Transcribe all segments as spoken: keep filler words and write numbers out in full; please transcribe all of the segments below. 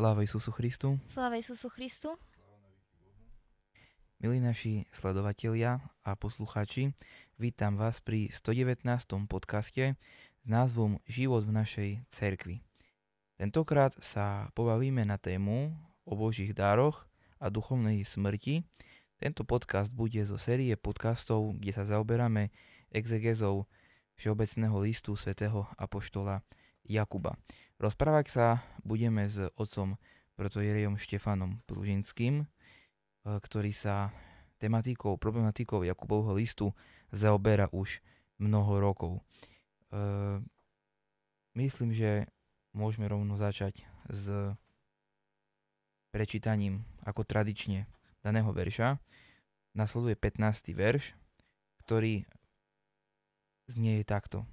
Sláva Isusu Christu. Sláva Isusu Christu. Milí naši sledovatelia a poslucháči, vítam vás pri stodevätnástom podcaste s názvom Život v našej cerkvi. Tentokrát sa pobavíme na tému o Božích dároch a duchovnej smrti. Tento podcast bude zo série podcastov, kde sa zaoberáme exegezou Všeobecného listu svätého apoštola Jakuba. Rozprávať sa budeme s otcom protojeriom Štefanom Pružinským, ktorý sa tematikou, problematikou Jakubovho listu zaoberá už mnoho rokov. Myslím, že môžeme rovno začať s prečítaním ako tradične daného verša. Nasleduje pätnásty verš, ktorý znie takto.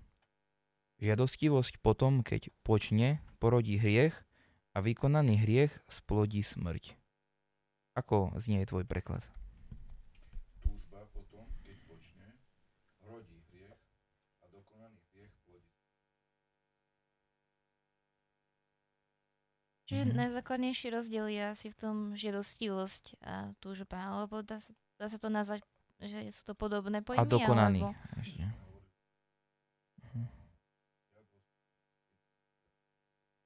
Žiadostivosť potom, keď počne, porodí hriech a vykonaný hriech splodí smrť. Ako znie tvoj preklad? Túžba potom, keď počne, rodí hriech a dokonaný hriech plodí. Čiže mm-hmm. najzákladnejší rozdiel je asi v tom žiadostivosť a túžba, alebo dá sa, dá sa to nazvať, že sú to podobné pojmy? A dokonaný. Alebo... Ešte.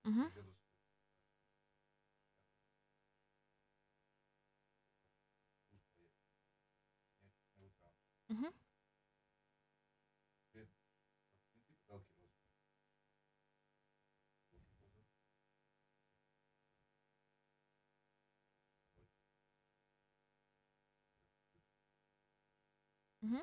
Uh-huh. Uh-huh. Uh-huh.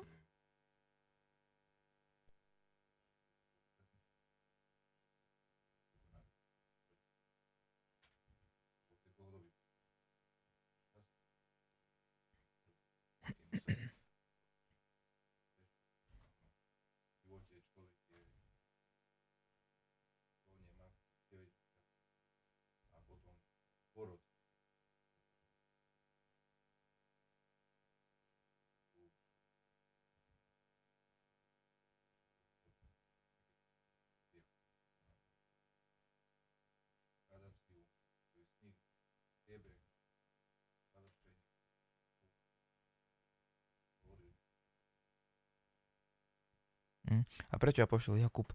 A prečo apoštol Jakub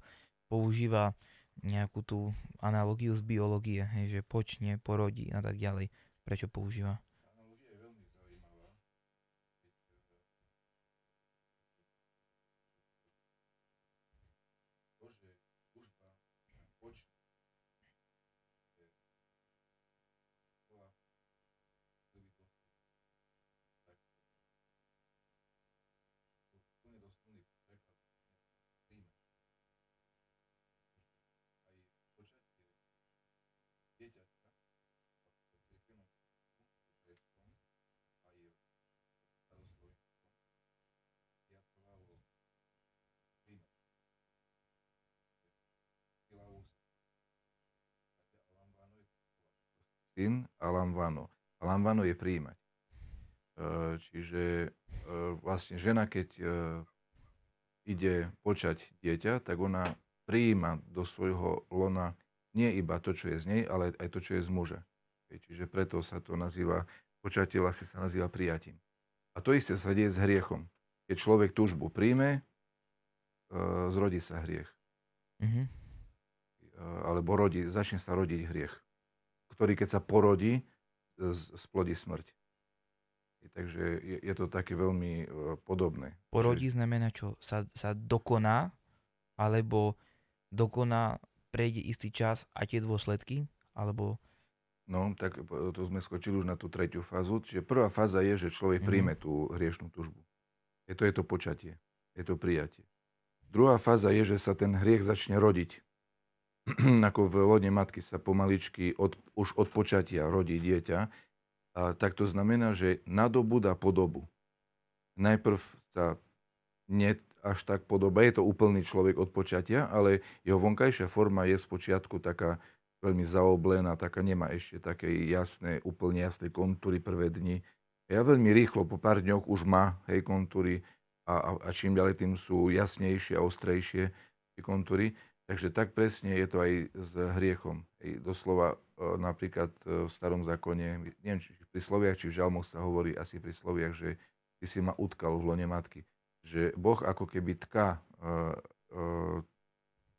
používa nejakú tú analogiu z biológie, hej, že počne, porodí a tak ďalej? Prečo používa? Analogia je veľmi zaujímavá. Bože, túžba, počne. Syn a lamvano. Lamvano je príjmať. Čiže vlastne žena, keď ide počať dieťa, tak ona prijíma do svojho lona nie iba to, čo je z nej, ale aj to, čo je z muža. Čiže preto sa to nazýva, počatie vlastne sa nazýva prijatím. A to isté sa deje s hriechom. Keď človek túžbu príjme, zrodí sa hriech. Mm-hmm. Alebo rodí, začne sa rodiť hriech, ktorý keď sa porodí, splodí smrť. Takže je, je to také veľmi podobné. Porodí znamená čo? Sa, sa dokoná? Alebo dokoná, prejde istý čas a tie dôsledky? Alebo... No, tak to sme skočili už na tú tretiu fázu. Čiže prvá fáza je, že človek mm-hmm. príjme tú hriešnú tužbu. Je to, je to počatie. Je to prijatie. Druhá fáza je, že sa ten hriech začne rodiť. Ako v lone matky sa pomaličky od, už od počatia rodí dieťa, a tak to znamená, že nadobúda podobu. Najprv sa nie až tak podoba, je to úplný človek od počatia, ale jeho vonkajšia forma je spočiatku taká veľmi zaoblená, taká nemá ešte také jasné, úplne jasné kontúry prvé dni. Ja veľmi rýchlo, po pár dňoch už má hej, kontúry a, a, a čím ďalej tým sú jasnejšie a ostrejšie kontúry. Takže tak presne je to aj s hriechom. I doslova napríklad v Starom zákone, neviem, či v prísloviach, či v žalmoch sa hovorí asi v prísloviach, že ty si ma utkal v lone matky. Že Boh ako keby tká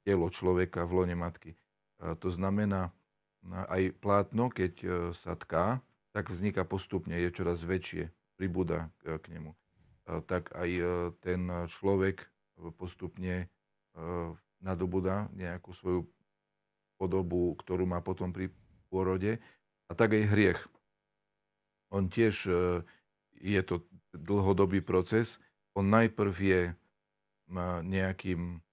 telo človeka v lone matky. To znamená, aj plátno, keď sa tká, tak vzniká postupne, je čoraz väčšie, pribúda k nemu. Tak aj ten človek postupne nadobúda nejakú svoju podobu, ktorú má potom pri pôrode. A tak aj hriech. On tiež, je to dlhodobý proces, on najprv je nejakým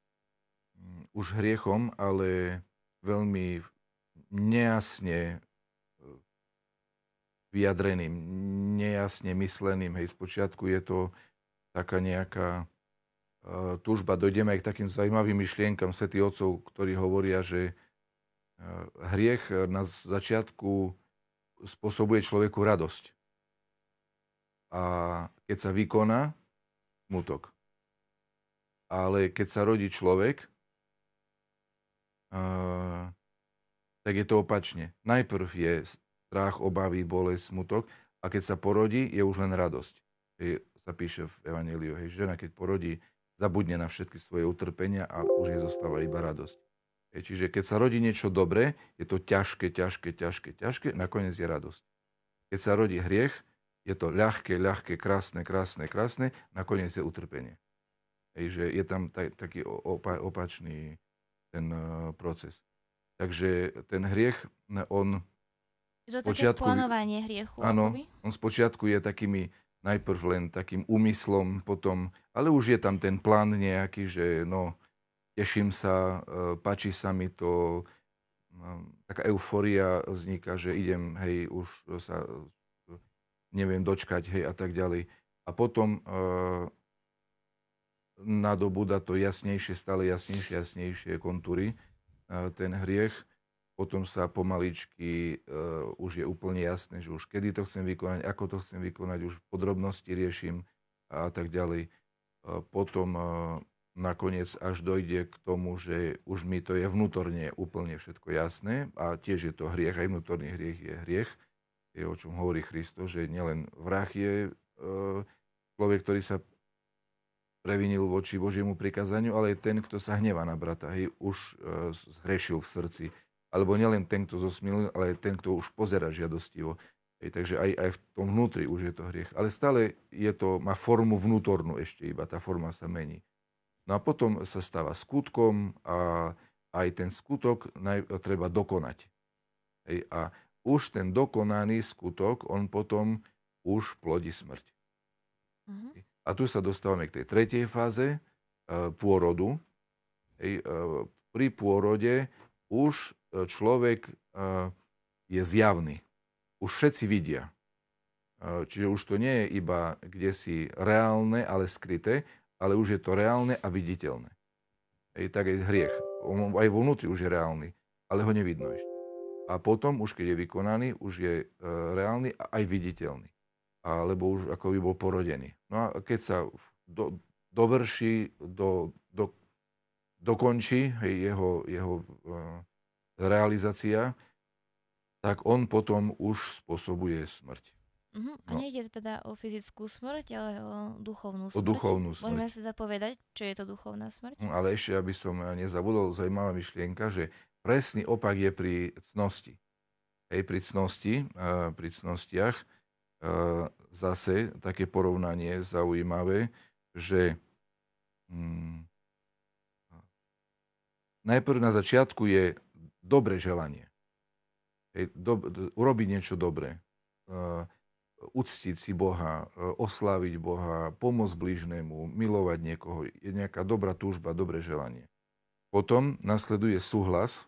už hriechom, ale veľmi nejasne vyjadreným, nejasne mysleným. Hej, spočiatku je to taká nejaká túžba. Dojdeme aj k takým zaujímavým myšlienkam svätých otcov, ktorí hovoria, že hriech na začiatku spôsobuje človeku radosť. A keď sa vykoná, smutok. Ale keď sa rodí človek, tak je to opačne. Najprv je strach, obavy, bolesť, smutok. A keď sa porodí, je už len radosť. Keď sa píše v Evanjeliu, hej, žena, keď porodí, zabudne na všetky svoje utrpenia a už jej zostáva iba radosť. Čiže keď sa rodí niečo dobré, je to ťažké, ťažké, ťažké, ťažké, nakoniec je radosť. Keď sa rodí hriech, je to ľahké, ľahké, krásne, krásne, krásne, nakoniec je utrpenie. Čiže je tam taj, taký opa- opačný ten uh, proces. Takže ten hriech, on... Že to je plánovanie hriechu. Áno, on spočiatku je takými... Najprv len takým úmyslom, potom, ale už je tam ten plán nejaký, že no, teším sa, páči sa mi to, taká eufória vzniká, že idem, hej, už sa neviem dočkať, hej, a tak ďalej. A potom e, nadobúda to jasnejšie, stále jasnejšie, jasnejšie kontúry, e, ten hriech. Potom sa pomaličky, uh, už je úplne jasné, že už kedy to chcem vykonať, ako to chcem vykonať, už podrobnosti riešim a tak ďalej. Uh, potom uh, nakoniec až dojde k tomu, že už mi to je vnútorne úplne všetko jasné a tiež je to hriech, aj vnútorný hriech je hriech. Je o čom hovorí Kristus, že nielen vrah je uh, človek, ktorý sa previnil voči Božiemu prikázaniu, ale aj ten, kto sa hnevá na brata, hej, už uh, zhrešil v srdci. Alebo nielen ten, kto zosmilil, ale ten, kto už pozerá žiadostivo. Ej, takže aj, aj v tom vnútri už je to hriech. Ale stále je to, má formu vnútornú ešte iba, tá forma sa mení. No a potom sa stáva skutkom a aj ten skutok naj, treba dokonať. Ej, a už ten dokonaný skutok, on potom už plodí smrť. Mm-hmm. A tu sa dostávame k tej tretej fáze, e, pôrodu. Ej, e, pri pôrode už človek je zjavný. Už všetci vidia. Čiže už to nie je iba kdesi reálne, ale skryté, ale už je to reálne a viditeľné. Ej, tak je hriech. On aj vo vnútri už je reálny, ale ho nevidno ešte. A potom, už keď je vykonaný, už je reálny a aj viditeľný. Alebo už ako by bol porodený. No a keď sa do, dovrší, do... do dokončí jeho, jeho realizácia, tak on potom už spôsobuje smrť. Uh-huh. A no. Nejde teda o fyzickú smrť, ale o duchovnú smrť. O duchovnú smrť. Môžeme si teda povedať, čo je to duchovná smrť? No, ale ešte, aby som nezabudol, zaujímavá myšlienka, že presný opak je pri cnosti. Hej, pri cnosti, pri cnostiach zase také porovnanie zaujímavé, že hm, najprv na začiatku je dobré želanie. Hej, do, do, urobiť niečo dobré. Uh, uctiť si Boha, uh, osláviť Boha, pomôcť blížnemu, milovať niekoho. Je nejaká dobrá túžba, dobré želanie. Potom nasleduje súhlas,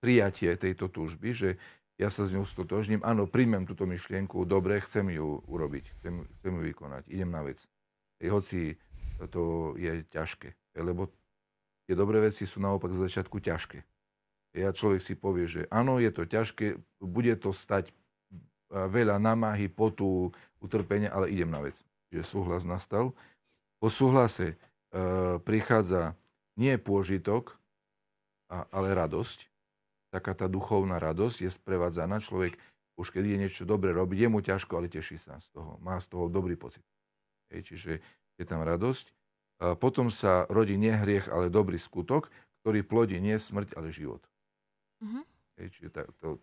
prijatie tejto túžby, že ja sa s ňou stotožním, áno, príjmem túto myšlienku, dobre, chcem ju urobiť, chcem, chcem ju vykonať, idem na vec. Hej, hoci to je ťažké, lebo tie dobré veci sú naopak z začiatku ťažké. Ja človek si povie, že áno, je to ťažké, bude to stať veľa námahy, potu, utrpenia, ale idem na vec. Že súhlas nastal. Po súhlase e, prichádza nie pôžitok, a, ale radosť, taká tá duchovná radosť je sprevádzaná. Človek už keď je niečo dobre robiť, je mu ťažko, ale teší sa z toho. Má z toho dobrý pocit. Hej, čiže je tam radosť. A potom sa rodí nie hriech, ale dobrý skutok, ktorý plodí nie smrť, ale život. Mm-hmm. Hej, čiže to, to,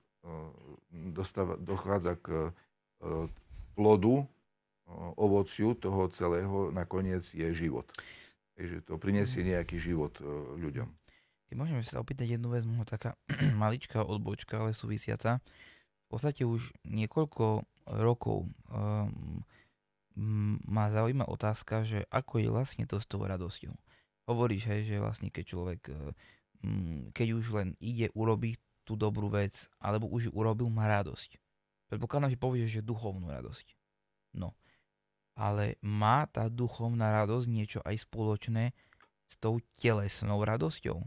dostáva, dochádza k plodu, ovociu toho celého, nakoniec je život. Takže to prinesie nejaký život ľuďom. Keď môžeme sa opýtať jednu vec, možno taká maličká odbočka, ale súvisiaca. V podstate už niekoľko rokov um, ma zaujíma otázka, že ako je vlastne to s tou radosťou. Hovoríš, hej, že vlastne keď človek, um, keď už len ide urobiť tú dobrú vec, alebo už ju urobil, má radosť. Predpokladám, že povieš, že duchovnú radosť. No. Ale má tá duchovná radosť niečo aj spoločné s tou telesnou radosťou?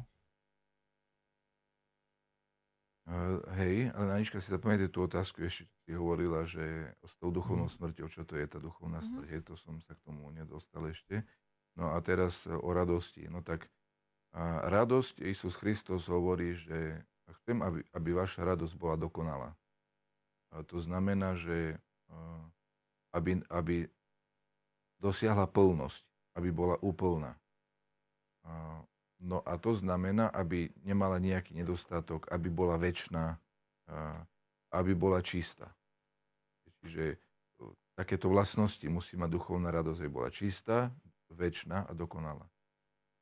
Uh, hej, ale Anička, si zapamätajte tú otázku, ešte ty hovorila, že s tou duchovnou smrťou, čo to je tá duchovná smrť, mm. hej, to som sa k tomu nedostal ešte. No a teraz o radosti. No tak a radosť, Isus Kristus hovorí, že chcem, aby, aby vaša radosť bola dokonalá. A to znamená, že aby, aby dosiahla plnosť, aby bola úplná. No a to znamená, aby nemala nejaký nedostatok, aby bola večná, aby bola čistá. Čiže takéto vlastnosti musí mať duchovná radosť, aby bola čistá, večná a dokonalá.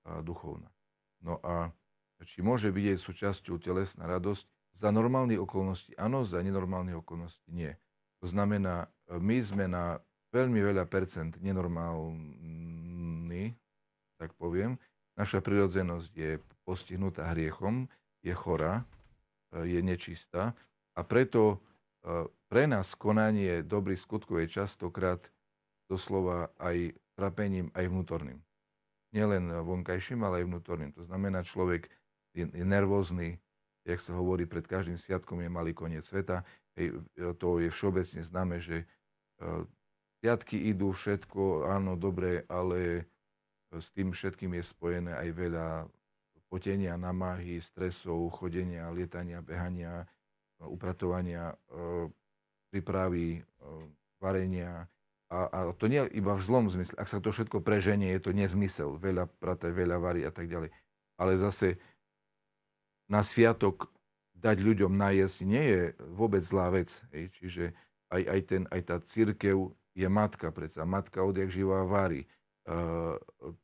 A duchovná. No a či môže byť súčasťou telesná radosť? Za normálnych okolností áno, za nenormálnych okolností nie. To znamená, my sme na veľmi veľa percent nenormálni, tak poviem. Naša prirodzenosť je postihnutá hriechom, je chorá, je nečistá a preto pre nás konanie dobrých skutkov je častokrát doslova aj trápením, aj vnútorným. Nielen vonkajším, ale aj vnútorným. To znamená, človek je, je nervózny, jak sa hovorí, pred každým sviatkom je malý koniec sveta. Hej, to je všeobecne známe, že sviatky idú všetko, áno, dobre, ale s tým všetkým je spojené aj veľa potenia, namáhy, stresov, chodenia, lietania, behania, upratovania, prípravy, varenia. A, a to nie iba v zlom zmysle. Ak sa to všetko preženie, je to nezmysel. Veľa prata, veľa varí a tak ďalej. Ale zase na sviatok dať ľuďom najesť nie je vôbec zlá vec. Hej. Čiže aj, aj, ten, aj tá cirkev je matka predsa. Matka odjak živá vári. Uh,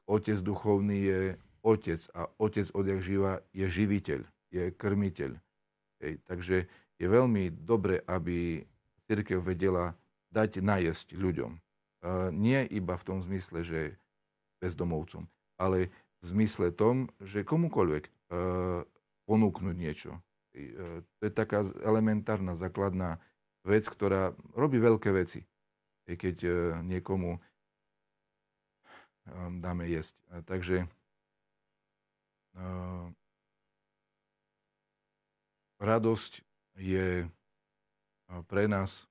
otec duchovný je otec a otec odjak živá je živiteľ, je krmiteľ. Hej. Takže je veľmi dobre, aby cirkev vedela dať najesť ľuďom. Uh, nie iba v tom zmysle, že bezdomovcom, ale v zmysle tom, že komukoľvek uh, ponúknuť niečo. To je taká elementárna, základná vec, ktorá robí veľké veci. Keď niekomu dáme jesť. Takže radosť je pre nás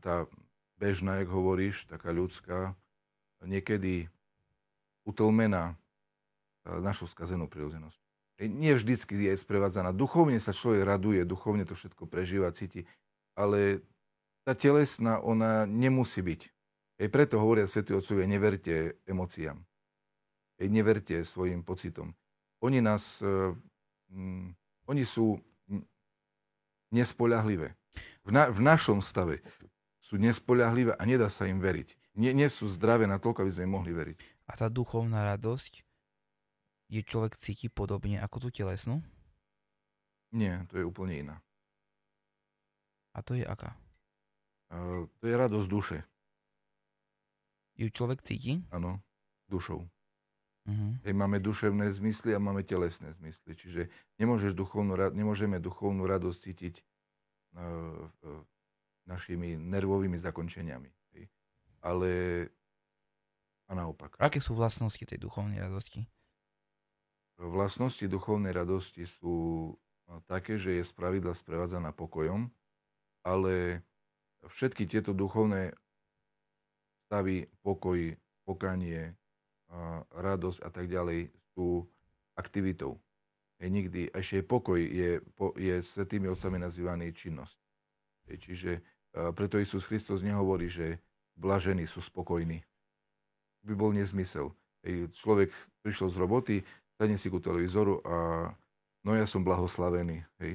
tá bežná, jak hovoríš, taká ľudská, niekedy utlmená našou skazenou prirodzenosťou. Nie vždycky je sprevádzaná. Duchovne sa človek raduje, duchovne to všetko prežíva, cíti, ale tá telesná, ona nemusí byť. Ej, preto hovoria svätí otcovia, neverte emóciám. Ej, neverte svojim pocitom. Oni nás, mm, oni sú nespoľahlivé. V, na, v našom stave sú nespoľahlivé a nedá sa im veriť. Nie, nie sú zdravé natoľko, aby sme im mohli veriť. A tá duchovná radosť, je človek cíti podobne ako tú telesnú? Nie, to je úplne iná. A to je aká? Uh, to je radosť duše. Ju človek cíti? Áno, dušou. Uh-huh. Hej, máme duševné zmysly a máme telesné zmysly. Čiže nemôžeš duchovnú, nemôžeme duchovnú radosť cítiť uh, uh, našimi nervovými zakončeniami. Hej. Ale a naopak. Aké sú vlastnosti tej duchovnej radosti? Vlastnosti duchovnej radosti sú také, že je spravidla sprevádzaná pokojom, ale všetky tieto duchovné stavy, pokoj, pokanie, radosť a tak ďalej sú aktivitou. nikdy. A ešte pokoj je, je svätými otcami nazývaný činnosť. Čiže preto Isus Kristus nehovorí, že blažení sú spokojní. By bol nezmysel. Človek prišiel z roboty, sadne si ku televízoru a no ja som blahoslavený. Hej.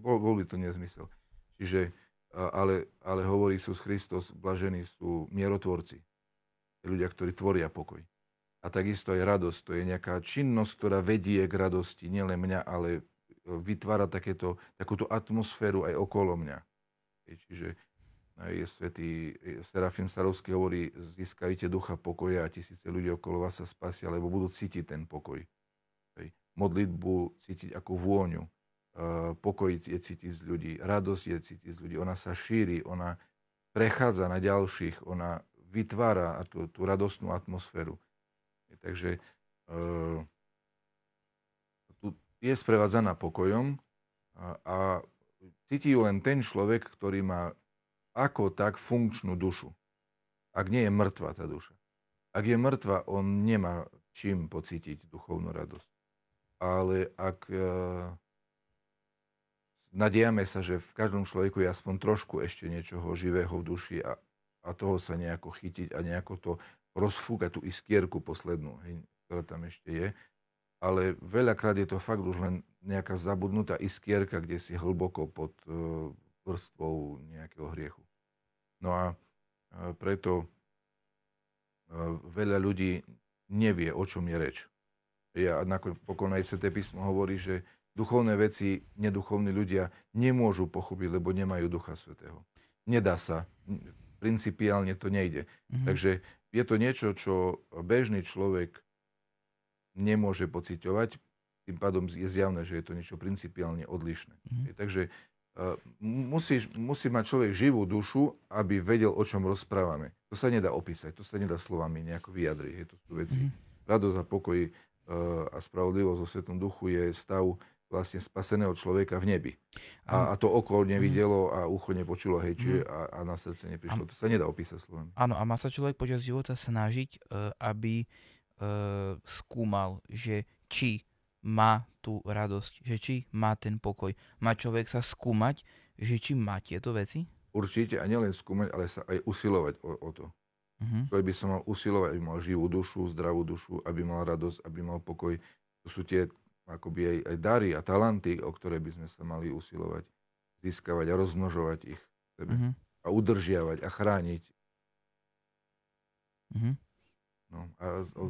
Bol, bol by to nezmysel. Čiže, ale, ale hovorí Isus Kristus, blažení sú mierotvorci. Ľudia, ktorí tvoria pokoj. A takisto aj radosť. To je nejaká činnosť, ktorá vedie k radosti. Nielen mňa, ale vytvára takéto, takúto atmosféru aj okolo mňa. Hej. Čiže je svätý Serafín Sarovský hovorí, získajte ducha pokoja a tisíce ľudí okolo vás sa spasia, lebo budú cítiť ten pokoj. Modlitbu cítiť ako vôňu, pokoj je cítiť z ľudí, radosť je cítiť z ľudí, ona sa šíri, ona prechádza na ďalších, ona vytvára tú, tú radostnú atmosféru. Takže je sprevádzaná pokojom a cíti ju len ten človek, ktorý má ako tak funkčnú dušu. Ak nie je mŕtva tá duša. Ak je mŕtva, on nemá čím pocítiť duchovnú radosť. Ale ak e, nadejame sa, že v každom človeku je aspoň trošku ešte niečoho živého v duši a, a toho sa nejako chytiť a nejako to rozfúkať, tú iskierku poslednú, hej, ktorá tam ešte je. Ale veľakrát je to fakt už len nejaká zabudnutá iskierka, kde si hlboko pod e, vrstvou nejakého hriechu. No a e, preto e, veľa ľudí nevie, o čom je reč. Ja napokon aj Sväté písmo hovorí, že duchovné veci, neduchovní ľudia nemôžu pochopiť, lebo nemajú Ducha Svätého. Nedá sa. Principiálne to nejde. Mm-hmm. Takže je to niečo, čo bežný človek nemôže pociťovať. Tým pádom je zjavné, že je to niečo principiálne odlišné. Mm-hmm. Takže uh, musí, musí mať človek živú dušu, aby vedel, o čom rozprávame. To sa nedá opísať, to sa nedá slovami nejako vyjadriť. Je to sú veci. Mm-hmm. Radosť a pokoj a spravodlivosť vo Svätom Duchu je stav vlastne spaseného človeka v nebi. A, a to oko nevidelo a ucho nepočulo, hej, či a, a na srdce neprišlo. A, to sa nedá opísať slovami. Áno, a má sa človek počas života snažiť, aby skúmal, že či má tú radosť, že či má ten pokoj. Má človek sa skúmať, že či má tieto veci? Určite, a nielen skúmať, ale sa aj usilovať o, o to. Človek by sa mal usilovať, aby mal živú dušu, zdravú dušu, aby mal radosť, aby mal pokoj. To sú tie akoby aj, aj dary a talenty, o ktoré by sme sa mali usilovať, získavať a rozmnožovať ich sebe. Uh-huh. A udržiavať a chrániť. Uh-huh. No, a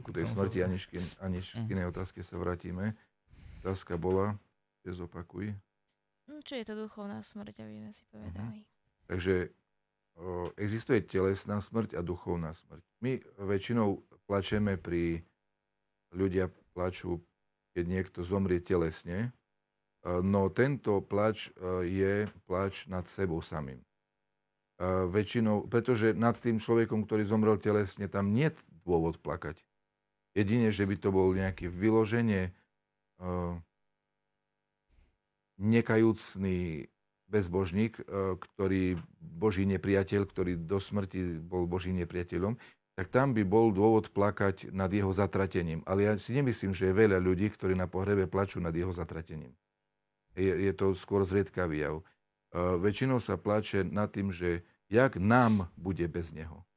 ku tej smrti Aničky, Aničky, uh-huh. inej otázke sa vrátime. Otázka bola, že zopakuj. Čo je to duchovná smrť, aby sme si povedali. Uh-huh. Takže existuje telesná smrť a duchovná smrť. My väčšinou plačeme pri... Ľudia plačú, keď niekto zomrie telesne, no tento plač je plač nad sebou samým. Väčšinou, pretože nad tým človekom, ktorý zomrel telesne, tam nie je dôvod plakať. Jedine, že by to bol nejaké vyloženie nekajúcný bezbožník, ktorý Boží nepriateľ, ktorý do smrti bol Božím nepriateľom, tak tam by bol dôvod plakať nad jeho zatratením. Ale ja si nemyslím, že je veľa ľudí, ktorí na pohrebe plačú nad jeho zatratením. Je, je to skôr zriedkavý jav. Uh, väčšinou sa plače nad tým, že jak nám bude bez neho.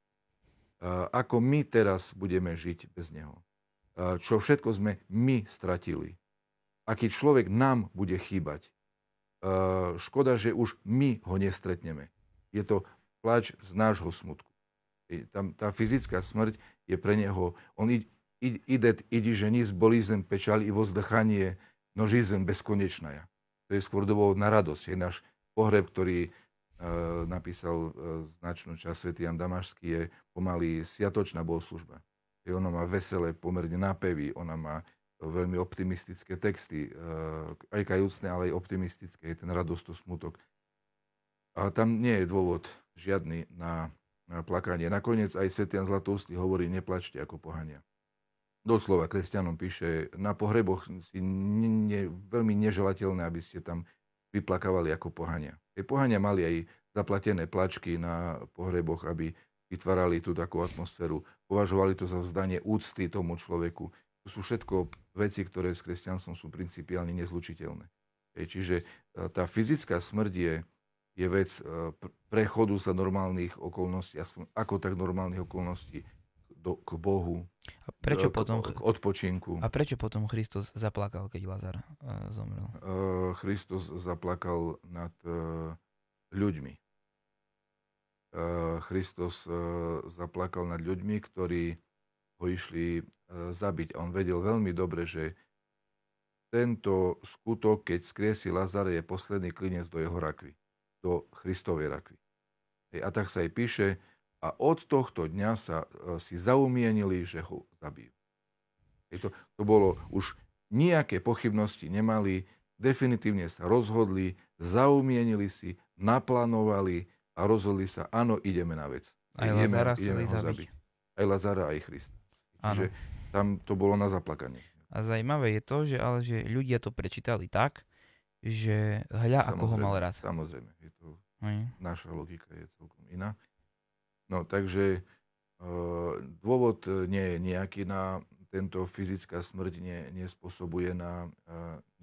Uh, ako my teraz budeme žiť bez neho. Uh, čo všetko sme my stratili. Aký človek nám bude chýbať. Uh, škoda, že už my ho nestretneme. Je to plač z nášho smutku. Je, tam, tá fyzická smrť je pre neho... On id, id, idet, idi, že nic bolízen, pečal i vozdechanie, no žízen bezkonečná. To je skôr dôvod na radosť. Je náš pohreb, ktorý uh, napísal uh, značnú časť svätý Ján Damašský, je pomaly sviatočná bohoslužba. Je, ona má veselé, pomerne nápevy, ona má veľmi optimistické texty, aj kajúcne, ale aj optimistické, je ten radosť, to smutok. A tam nie je dôvod žiadny na, na plakanie. Nakoniec aj svätý Ján Zlatousty hovorí, neplačte ako pohania. Doslova kresťanom píše, na pohreboch si ne, ne, veľmi neželateľné, aby ste tam vyplakávali ako pohania. Tie pohania mali aj zaplatené plačky na pohreboch, aby vytvárali tú takú atmosféru, považovali to za vzdanie úcty tomu človeku. To sú všetko veci, ktoré s kresťanstvom sú principiálne nezlučiteľné. Čiže tá fyzická smrť je, je vec prechodu sa normálnych okolností, ako tak normálnych okolností, do, k Bohu, a prečo k, potom, k odpočinku. A prečo potom Kristus zaplakal, keď Lazár zomrel? Kristus zaplakal nad ľuďmi. Kristus zaplakal nad ľuďmi, ktorí ho išli zabiť. A on vedel veľmi dobre, že tento skutok, keď skriesí Lazara, je posledný klinec do jeho rakvy, do Kristovej rakvy. A tak sa aj píše, a od tohto dňa sa si zaumienili, že ho zabijú. To, to bolo už nejaké pochybnosti nemali, definitívne sa rozhodli, zaumienili si, naplánovali a rozhodli sa, áno, ideme na vec. Aj ideme, Lazara ideme ho zabiť. Aj Lazara, aj Krista. Čiže tam to bolo na zaplakanie. A zaujímavé je to, že, ale, že ľudia to prečítali tak, že hľa, samozrejme, ako ho mal rád. Samozrejme, je to, naša logika je celkom iná. No takže e, dôvod nie je nejaký na tento fyzická smrť, nie, nespôsobuje na e,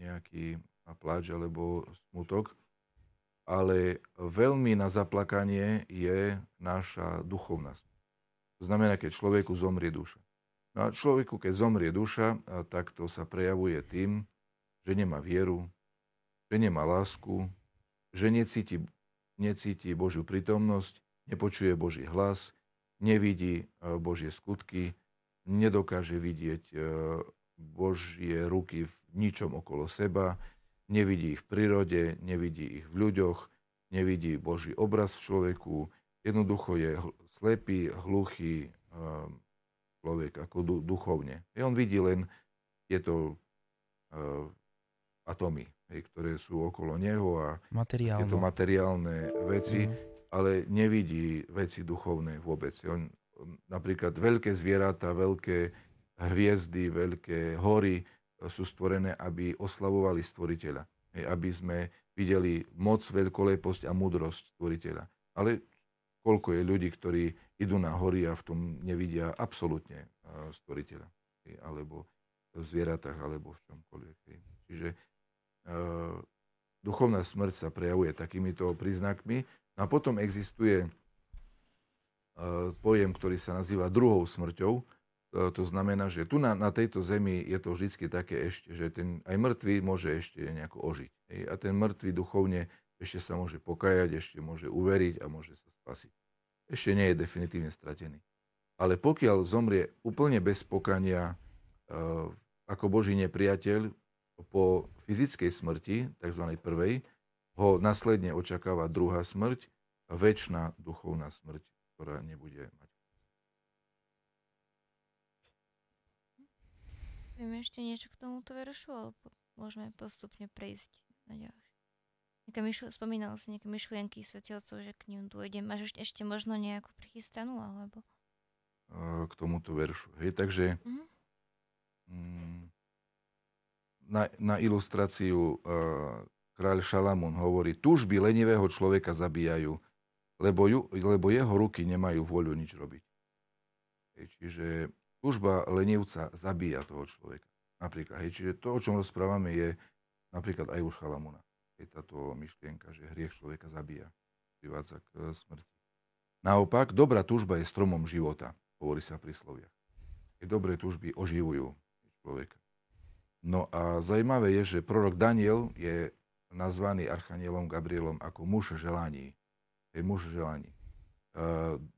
nejaký na pláč alebo smutok, ale veľmi na zaplakanie je naša duchovná smrť. To znamená, keď človeku zomrie duša. No a človeku, keď zomrie duša, tak to sa prejavuje tým, že nemá vieru, že nemá lásku, že necíti, necíti Božiu prítomnosť, nepočuje Boží hlas, nevidí Božie skutky, nedokáže vidieť Božie ruky v ničom okolo seba, nevidí ich v prírode, nevidí ich v ľuďoch, nevidí Boží obraz v človeku. Jednoducho je slepý, hluchý človek, ako duchovne. A on vidí len tieto atómy, ktoré sú okolo neho, a tieto materiálne veci, mm. ale nevidí veci duchovné vôbec. On, napríklad veľké zvieratá, veľké hviezdy, veľké hory sú stvorené, aby oslavovali stvoriteľa. Aby sme videli moc, veľkoleposť a múdrosť stvoriteľa. Ale koľko je ľudí, ktorí idú na hory a v tom nevidia absolútne stvoriteľa, alebo v zvieratách, alebo v čomkoľvek. Čiže uh, duchovná smrť sa prejavuje takýmito príznakmi. A potom existuje uh, pojem, ktorý sa nazýva druhou smrťou. Uh, to znamená, že tu na, na tejto zemi je to vždy také ešte, že ten aj mŕtvy môže ešte nejako ožiť. Hej? A ten mŕtvy duchovne ešte sa môže pokajať, ešte môže uveriť a môže sa spasiť. Ešte nie je definitívne stratený. Ale pokiaľ zomrie úplne bez pokania e, ako Boží nepriateľ po fyzickej smrti, tzv. Prvej, ho následne očakáva druhá smrť, večná duchovná smrť, ktorá nebude mať. Vieme ešte niečo k tomuto veršu, ale môžeme postupne prejsť na ďalšie. Myšl- spomínal si nejaké myšlienky svätých otcov, že k ním dôjde. Máš ešte možno nejakú prichystanú, alebo? K tomuto veršu. Hej, takže mm-hmm. m- na, na ilustráciu uh, kráľ Šalamón hovorí, túžby lenivého človeka zabíjajú, lebo, ju, lebo jeho ruky nemajú vôľu nič robiť. Hej, čiže túžba lenivca zabíja toho človeka. Napríklad. Hej, čiže to, o čom rozprávame, je napríklad aj u Šalamóna. Táto myšlienka, že hriech človeka zabíja, privádza k smrti. Naopak, dobrá túžba je stromom života, hovorí sa v prísloviach. Dobré túžby oživujú človeka. No a zaujímavé je, že prorok Daniel je nazvaný archanielom Gabrielom ako muž želaní. Je muž želaní. E,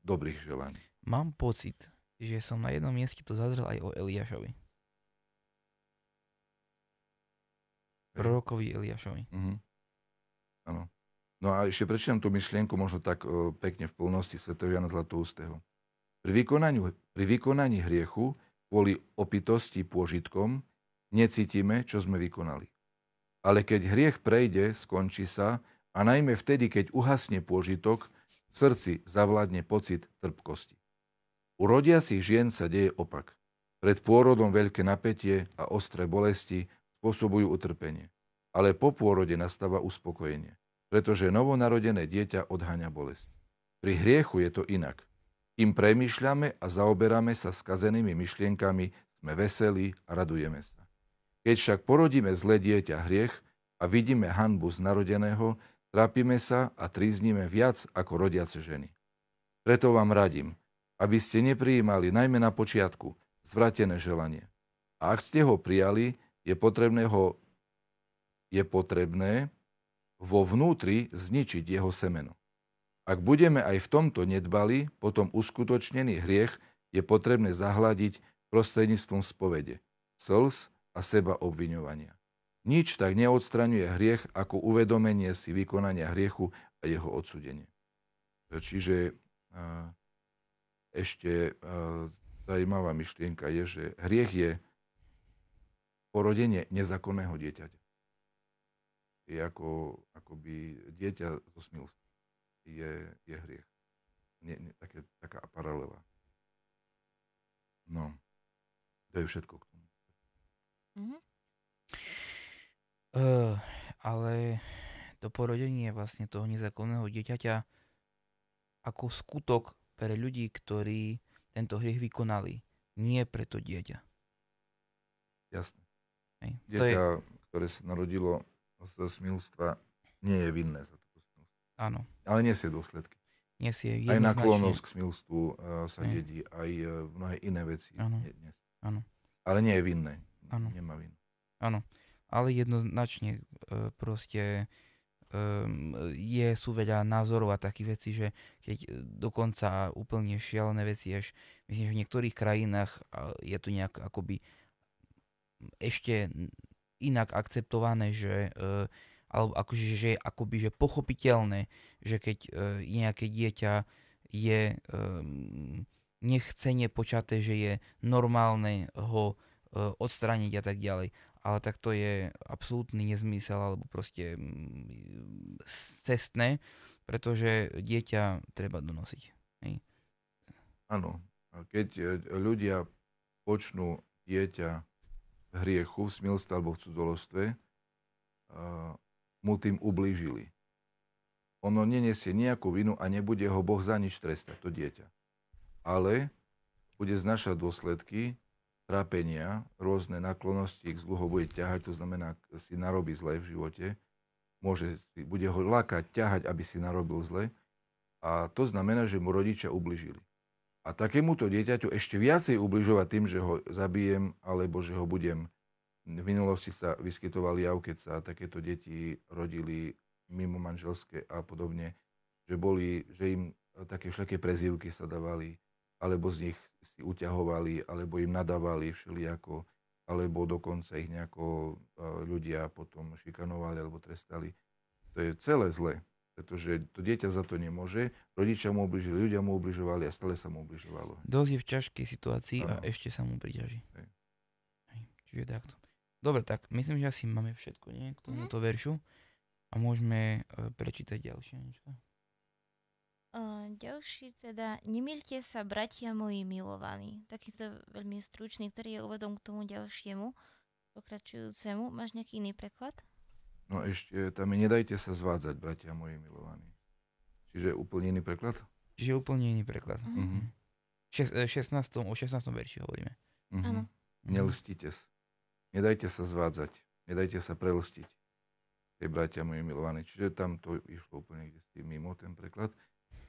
dobrých želaní. Mám pocit, že som na jednom mieste to zazrel aj o Eliášovi. Prorokovi Eliášovi. Mm-hmm. Áno. No a ešte prečítam tú myšlienku možno tak o, pekne v plnosti svätého Jána Zlatoustého. Pri vykonaní, pri vykonaní hriechu kvôli opitosti pôžitkom necítime, čo sme vykonali. Ale keď hriech prejde, skončí sa, a najmä vtedy, keď uhasne pôžitok, v srdci zavládne pocit trpkosti. U rodiacich žien sa deje opak. Pred pôrodom veľké napätie a ostré bolesti spôsobujú utrpenie. Ale po pôrode nastáva uspokojenie, pretože novonarodené dieťa odháňa bolesť. Pri hriechu je to inak. Kým premýšľame a zaoberáme sa skazenými myšlienkami, sme veselí a radujeme sa. Keď však porodíme zlé dieťa hriech a vidíme hanbu z narodeného, trápime sa a tríznime viac ako rodiace ženy. Preto vám radím, aby ste neprijímali najmä na počiatku zvratené želanie. A ak ste ho prijali, je potrebné ho je potrebné vo vnútri zničiť jeho semeno. Ak budeme aj v tomto nedbali, potom uskutočnený hriech je potrebné zahladiť prostredníctvom spovede, slz a seba obviňovania. Nič tak neodstraňuje hriech ako uvedomenie si vykonania hriechu a jeho odsúdenie. Čiže ešte zaujímavá myšlienka je, že hriech je porodenie nezákonného dieťaťa. Je ako, akoby dieťa zo smilstva. Je, je hriech. Nie, nie, také, taká paralela. No. To je všetko k tomu. Mm-hmm. Uh, ale to porodenie vlastne toho nezákonného dieťaťa ako skutok pre ľudí, ktorí tento hriech vykonali. Nie pre to dieťa. Jasné. Hej. Dieťa, je... ktoré sa narodilo z smilstva, nie je vinné za toto smilstvo. Áno. Ale nesie dôsledky. Nesie aj naklonosť k smilstvu uh, sa je. dedí, aj uh, mnohé iné veci. Áno. Áno. Ale nie je vinné. Áno. Nemá vinu. Áno. Ale jednoznačne uh, proste um, je, sú veľa názorov a takých vecí, že keď dokonca úplne šialené veci, až myslím, že v niektorých krajinách je to nejak akoby ešte inak akceptované, že, uh, alebo akože, že je akoby že pochopiteľné, že keď uh, nejaké dieťa je um, nechcene počaté, že je normálne ho uh, odstrániť a tak ďalej. Ale tak to je absolútny nezmysel alebo proste um, cestné, pretože dieťa treba donosiť. Áno. Keď ľudia počnú dieťa hriechu, v smilstve alebo v cudzoložstve, mu tým ublížili. Ono nenesie nejakú vinu a nebude ho Boh za nič trestať, to dieťa. Ale bude znašať dôsledky, trápenia, rôzne naklonosti, k zlu ho bude ťahať, to znamená, si narobí zle v živote, môže, bude ho lákať, ťahať, aby si narobil zle. A to znamená, že mu rodičia ublížili. A takémuto dieťaťu ešte viacej ubližovať tým, že ho zabijem, alebo že ho budem. V minulosti sa vyskytoval jav, keď sa takéto deti rodili mimo manželské a podobne, že boli, že im také všelijaké prezývky sa dávali, alebo z nich si uťahovali, alebo im nadávali všelijako, alebo dokonca ich nejako ľudia potom šikanovali alebo trestali. To je celé zlé. Pretože to dieťa za to nemôže, rodičia mu ubližili, ľudia mu ubližovali a stále sa mu ubližovalo. Dosť je v ťažkej situácii a ešte sa mu priťaží. Hej. Hej. Čiže takto. Dobre, tak myslím, že asi máme všetko, nie? K tomuto mm-hmm. veršu. A môžeme uh, prečítať ďalšie. Uh, ďalší teda, nemýlte sa, bratia moji milovaní. Takýto veľmi stručný, ktorý je uvedom k tomu ďalšiemu, pokračujúcemu. Máš nejaký iný preklad? No ešte tam je, nedajte sa zvádzať, bratia moji milovaní. Čiže úplne iný preklad? Čiže úplne iný preklad. Mm-hmm. šestnástom, o šestnástom verši hovoríme. Mm-hmm. Áno. Nelstite sa. Nedajte sa zvádzať. Nedajte sa prelstiť. Tie bratia moji milovaní. Čiže tam to išlo úplne kde si mimo ten preklad.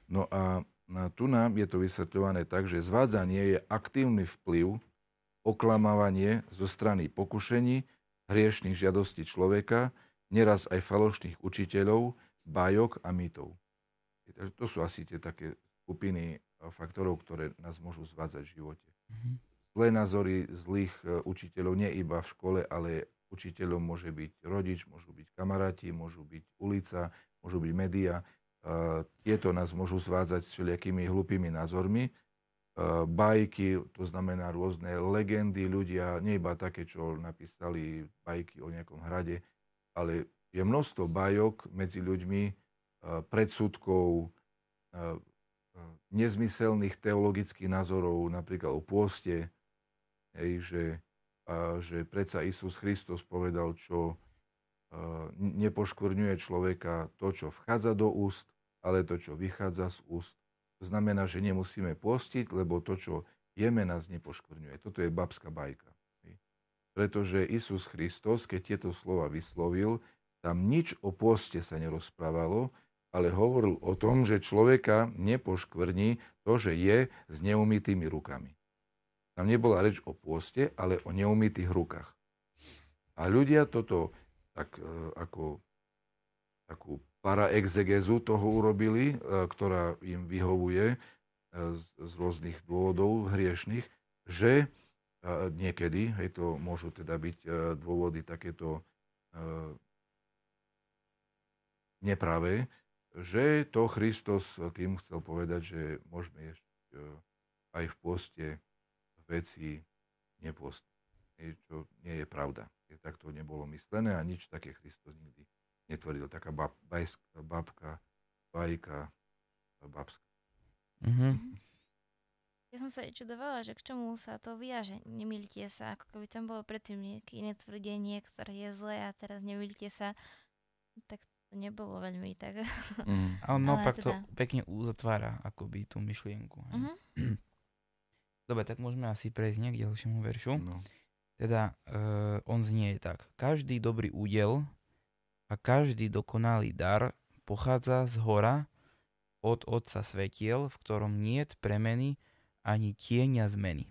No a na, tu nám je to vysvetľované tak, že zvádzanie je aktívny vplyv, oklamávanie zo strany pokušení, hriešnych žiadostí človeka, neraz aj falošných učiteľov, bájok a mýtov. Takže to sú asi tie také skupiny faktorov, ktoré nás môžu zvádzať v živote. Mm-hmm. Zlé názory zlých učiteľov nie iba v škole, ale učiteľom môže byť rodič, môžu byť kamaráti, môžu byť ulica, môžu byť médiá. Tieto nás môžu zvádzať s všelijakými hlupými názormi. Bajky, to znamená rôzne legendy ľudia, nie iba také, čo napísali bajky o nejakom hrade, ale je množstvo bajok medzi ľuďmi, predsudkov, nezmyselných teologických názorov, napríklad o pôste, že, že predsa Isus Kristus povedal, čo nepoškvrňuje človeka to, čo vchádza do úst, ale to, čo vychádza z úst. To znamená, že nemusíme postiť, lebo to, čo Jemena z nepoškvrňuje. Toto je babská bajka. Pretože Isus Kristus, keď tieto slova vyslovil, tam nič o poste sa nerozprávalo, ale hovoril o tom, že človeka nepoškvrní to, že je s neumytými rukami. Tam nebola reč o poste, ale o neumytých rukách. A ľudia toto tak, ako, takú paraexegezu toho urobili, ktorá im vyhovuje z, z rôznych dôvodov hriešných, že niekedy, hej, to môžu teda byť dôvody takéto e, nepravé, že to Kristus tým chcel povedať, že môžeme ešte aj v poste veci nepostné. Čo nie je pravda. Tak to nebolo myslené a nič také Kristus nikdy netvrdil. Taká bab, bajsk, babka, bajka, babská. Mhm. Ja som sa aj čudovala, že k čomu sa to vyjaže, nemýlite sa, ako keby tam bolo predtým nejaké iné tvrdenie, ktoré je zlé a teraz nemýlite sa, tak to nebolo veľmi tak. Mm. Ale naopak no, teda... to pekne uzatvára akoby tú myšlienku. Mm-hmm. Dobre, tak môžeme asi prejsť niekde ďalšiemu veršu. No. Teda uh, on znie tak. Každý dobrý údel a každý dokonalý dar pochádza z hora od Otca svetiel, v ktorom niet premeny ani tieňa zmeny.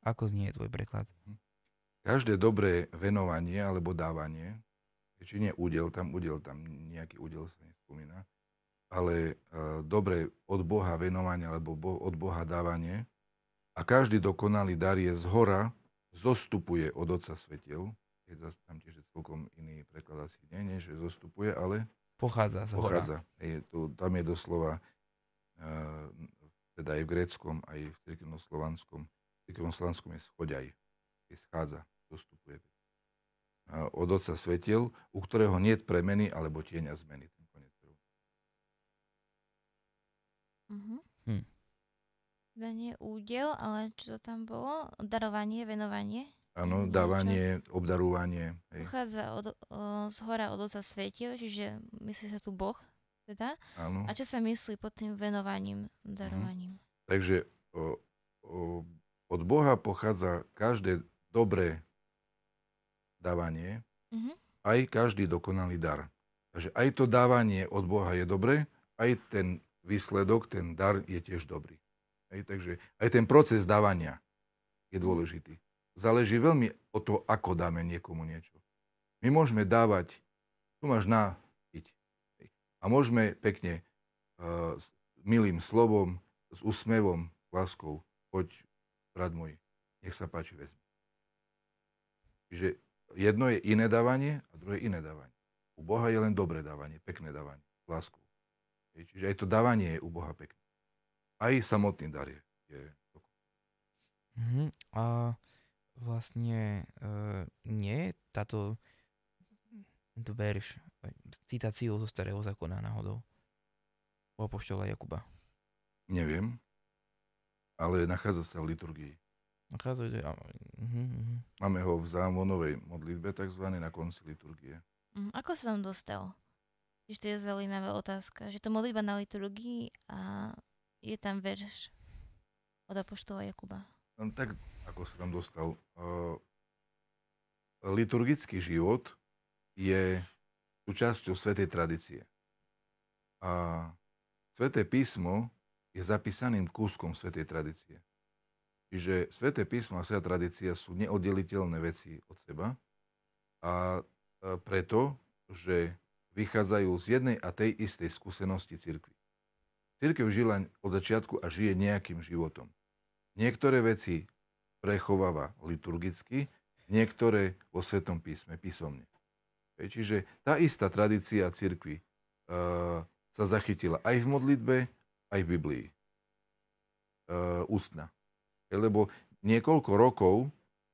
Ako znie tvoj preklad? Každé dobré venovanie alebo dávanie, či nie údel, tam údel, tam nejaký údel sa nespomína, ale uh, dobré od Boha venovanie alebo bo- od Boha dávanie a každý dokonalý dar je z hora, zostupuje od Otca svetiel, je zase tam tiež celkom iný preklad asi nie, nie, že zostupuje, ale pochádza z hora. Pochádza. Je to, tam je doslova uh, teda aj v gréckom, aj v cirkevnoslovanskom. V cirkevnoslovanskom je schoďaj, je schádza, dostupuje. Od Otca svetiel, u ktorého niet premeny alebo tieňa zmeny. Ten koniec. Uh-huh. Hm. To nie je údel, ale čo tam bolo? Darovanie, venovanie? Áno, dávanie, obdarovanie. Pochádza z hora od Otca svetiel, čiže myslí sa tu Boh. Teda? A čo sa myslí pod tým venovaním, darovaním? Mm. Takže o, o, od Boha pochádza každé dobré dávanie, mm-hmm. aj každý dokonalý dar. Takže aj to dávanie od Boha je dobré, aj ten výsledok, ten dar je tiež dobrý. Hej, takže aj ten proces dávania je dôležitý. Záleží veľmi o to, ako dáme niekomu niečo. My môžeme dávať, tu máš na... A môžeme pekne, uh, s milým slovom, s úsmevom, s láskou, poď, brat môj, nech sa páči, vezmi. Čiže jedno je iné dávanie a druhé iné dávanie. U Boha je len dobré dávanie, pekné dávanie, s láskou. Čiže aj to dávanie je u Boha pekné. Aj samotný dar je. je... Mm-hmm. A vlastne uh, nie táto verš citáciou zo Starého zákona náhodou u apoštola Jakuba? Neviem, ale nachádza sa v liturgii. Nachádza sa, uh-huh. Máme ho v zámonovej modlitbe, takzvané na konci liturgie. Uh-huh. Ako sa tam dostal? Čiže to je zaujímavá otázka, že to modlitba na liturgii a je tam verš od apoštola Jakuba. Tam tak, ako sa tam dostal. Uh, liturgický život je súčasťou svätej tradície. A sväté písmo je zapísaným kúskom svätej tradície. Čiže sväté písmo a svätá tradícia sú neoddeliteľné veci od seba a preto, že vychádzajú z jednej a tej istej skúsenosti cirkvi. Cirkev žila od začiatku a žije nejakým životom. Niektoré veci prechováva liturgicky, niektoré vo svätom písme písomne. Čiže tá istá tradícia cirkvi uh, sa zachytila aj v modlitbe, aj v Biblii. Uh, ústna. Lebo niekoľko rokov,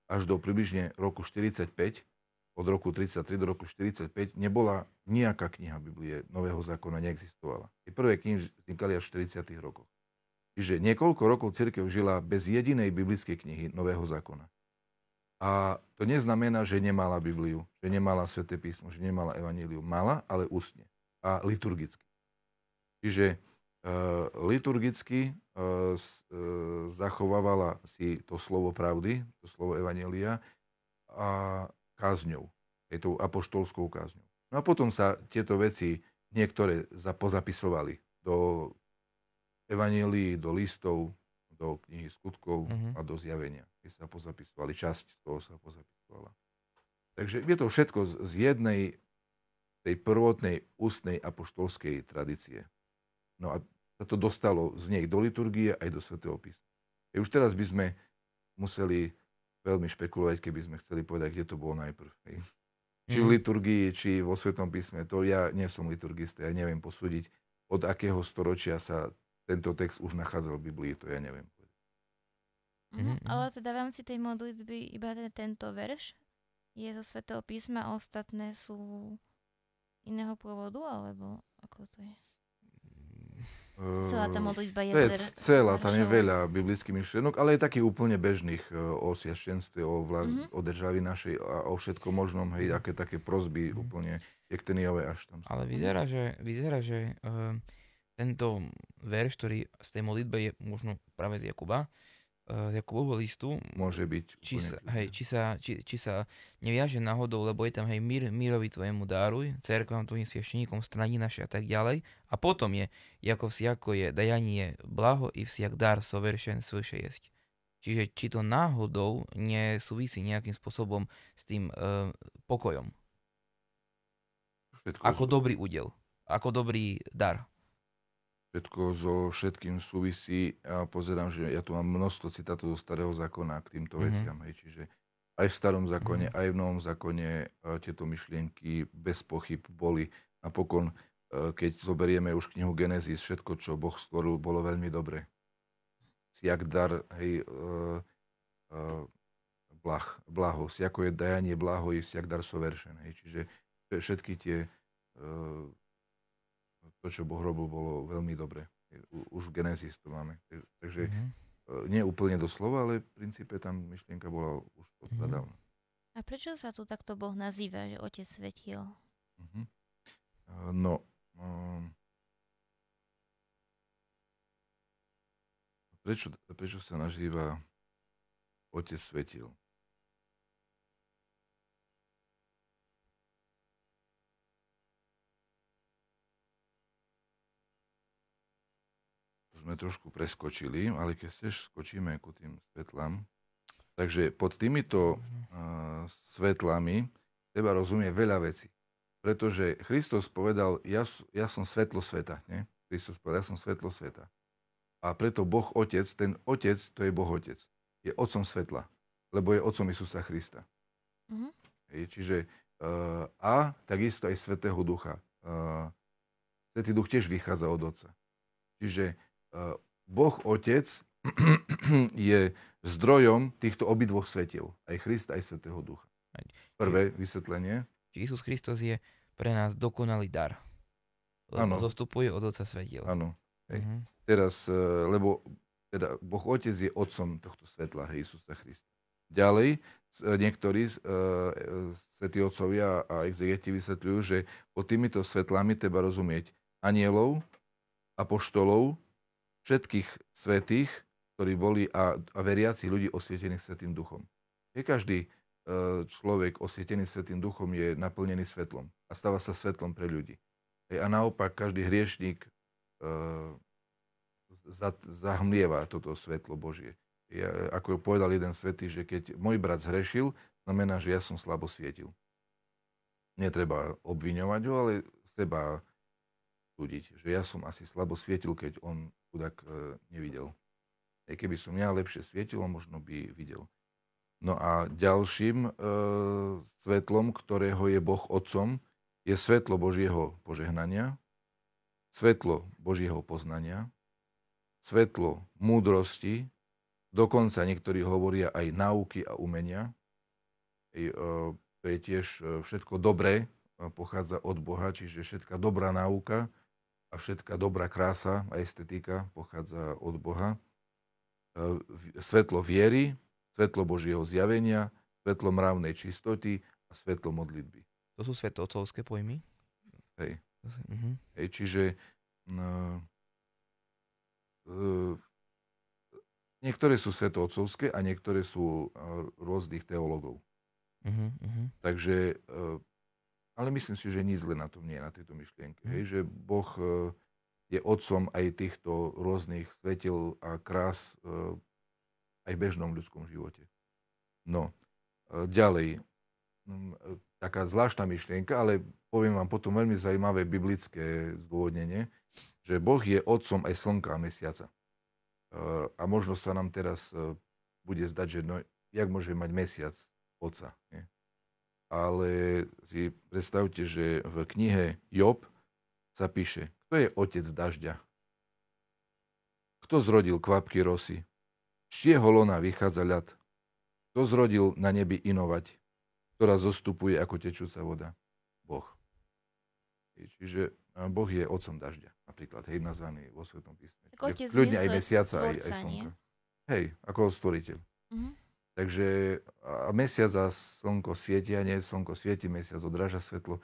až do približne roku štyridsaťpäť, od roku tridsaťtri do roku štyridsaťpäť, nebola nejaká kniha Biblie, Nového zákona neexistovala. I prvé knihy vznikali až v štyridsiatych rokoch. Čiže niekoľko rokov cirkev žila bez jedinej biblickej knihy Nového zákona. A to neznamená, že nemala Bibliu, že nemala sväté písmo, že nemala evanjelium. Mala, ale ústne a liturgicky. Čiže Liturgicky zachovávala si to slovo pravdy, to slovo evanjelia a kázňou, aj tou apoštolskou kázňou. No a potom sa tieto veci niektoré pozapisovali do evanjelií, do listov, do knihy skutkov mm-hmm. a do zjavenia. Keď sa pozapisovali, časť z toho sa pozapisovala. Takže je to všetko z jednej tej prvotnej ústnej apoštolskej tradície. No a to dostalo z nej do liturgie aj do svätého písma. Už teraz by sme museli veľmi špekulovať, keby sme chceli povedať, kde to bolo najprv. Hej. Či v liturgii, či vo svätom písme. To ja nie som liturgista, ja neviem posúdiť, od akého storočia sa tento text už nachádzal v Biblii, to ja neviem. Mm-hmm. Ale teda v rámci tej modlitby iba tento verš je zo svätého písma, ostatné sú iného pôvodu, alebo ako to je? Celá tá modlitba je... To je celá, tam je veľa biblických myšlienok, ale je takých úplne bežných o sviaštenstve, o, vlád, mm-hmm. o državi našej a o všetkom možnom, hej, aké také prosby mm-hmm. úplne jekteniové až tam. Ale vyzerá, že... Vyzerá, že uh... tento verš, ktorý z tej modlitby je možno práve z Jakuba, z Jakubovho listu, môže byť či sa, hej, či, sa, či, či sa neviaže náhodou, lebo je tam hej, mír, mírovi tvojemu dáruj, cerkvám tvojim sviešteníkom strani naše a tak ďalej. A potom je, ako vsiako je dajanie blaho i vsiak dar soveršen svýše jesť. Čiže či to náhodou nesúvisí nejakým spôsobom s tým e, pokojom. Všetko ako zúbe. Dobrý údel, ako dobrý dar. Všetko so všetkým súvisí a pozerám, že ja tu mám množstvo citátov zo Starého zákona k týmto mm-hmm. veciam. Hej. Čiže aj v Starom zákone, mm-hmm. aj v Novom zákone tieto myšlienky bez pochyb boli. Napokon, keď zoberieme už knihu Genesis, všetko, čo Boh stvoril, bolo veľmi dobre. Siak dar, hej, uh, uh, blah, blaho, siako je dajanie blaho, je siak dar soveršen. Hej. Čiže všetky tie... Uh, to, čo Boh robil, bolo veľmi dobre. Už v Genesis to máme. Takže mm-hmm. nie úplne doslova, ale v princípe tam myšlienka bola už odtiaľ dávno. A prečo sa tu takto Boh nazýva, že Otec svetiel? Mm-hmm. No. Um, prečo, prečo sa nazýva Otec svetiel? Sme trošku preskočili, ale keď chceš, skočíme ku tým svetlám. Takže pod týmito uh, svetlami teba rozumie veľa vecí. Pretože Kristus povedal, ja, ja som svetlo sveta. Nie? Kristus povedal, ja som svetlo sveta. A preto Boh Otec, ten Otec, to je Boh Otec. Je Otcom svetla, lebo je Otcom Isusa Krista. Mm-hmm. Je, čiže uh, a takisto aj Svätého Ducha. Uh, Svätý Duch tiež vychádza od Otca. Čiže Boh Otec je zdrojom týchto obidvoch svetiel. Aj Krista, aj Svätého Ducha. Prvé vysvetlenie. Ježiš Kristus je pre nás dokonalý dar. Lebo ano. Zostupuje od Otca svetiel. Áno. Uh-huh. Teraz, lebo teda Boh Otec je otcom tohto svetla, Ježiša Krista. Ďalej, niektorí svätí otcovia a exegeti vysvetľujú, že pod týmito svetlami treba rozumieť anjelov, apoštolov, všetkých svätých, ktorí boli a, a veriaci ľudí osvietených Svätým Duchom. Je každý e, človek osvietený Svätým Duchom je naplnený svetlom a stáva sa svetlom pre ľudí. E, a naopak každý hriešník e, za, zahmlieva toto svetlo Božie. E, ako povedal jeden svätý, že keď môj brat zhrešil, znamená, že ja som slabo svietil. Netreba obviňovať ho, ale treba súdiť, že ja som asi slabo svietil, keď on chudák nevidel. Aj keby som ja lepšie svietil, možno by videl. No a ďalším e, svetlom, ktorého je Boh Otcom, je svetlo Božieho požehnania, svetlo Božieho poznania, svetlo múdrosti, dokonca niektorí hovoria aj náuky a umenia. E, e, to je tiež všetko dobré, pochádza od Boha, čiže všetká dobrá náuka a všetká dobrá krása a estetika pochádza od Boha. Svetlo viery, svetlo Božieho zjavenia, svetlo mravnej čistoty a svetlo modlitby. To sú svätotcovské pojmy? Hej. Hej. Hej. Čiže niektoré sú svätootcovské a niektoré sú rôznych teológov. Uh-huh, uh-huh. Takže, ale myslím si, že nič zle na tom nie je, na tejto myšlienke. Uh-huh. Hej, že Boh je otcom aj týchto rôznych svetel a krás aj v bežnom ľudskom živote. No, ďalej, taká zvláštna myšlienka, ale poviem vám potom veľmi zaujímavé biblické zdôvodnenie, že Boh je otcom aj slnka a mesiaca. A možno sa nám teraz bude zdať, že no, jak môže mať mesiac otca. Nie? Ale si predstavte, že v knihe Job sa píše, kto je otec dažďa? Kto zrodil kvapky rosy? Z čieho lona vychádza ľad? Kto zrodil na nebi inovať, ktorá zostupuje ako tečúca voda? Boh. Čiže Boh je otcom dažďa, napríklad, hej, nazvaný vo Svätom písme. Ľudne aj mesiaca, aj, aj slnka. Hej, ako stvoriteľ. Mm-hmm. Takže a mesiac a slnko svietia, nie, slnko svieti, mesiac odráža svetlo.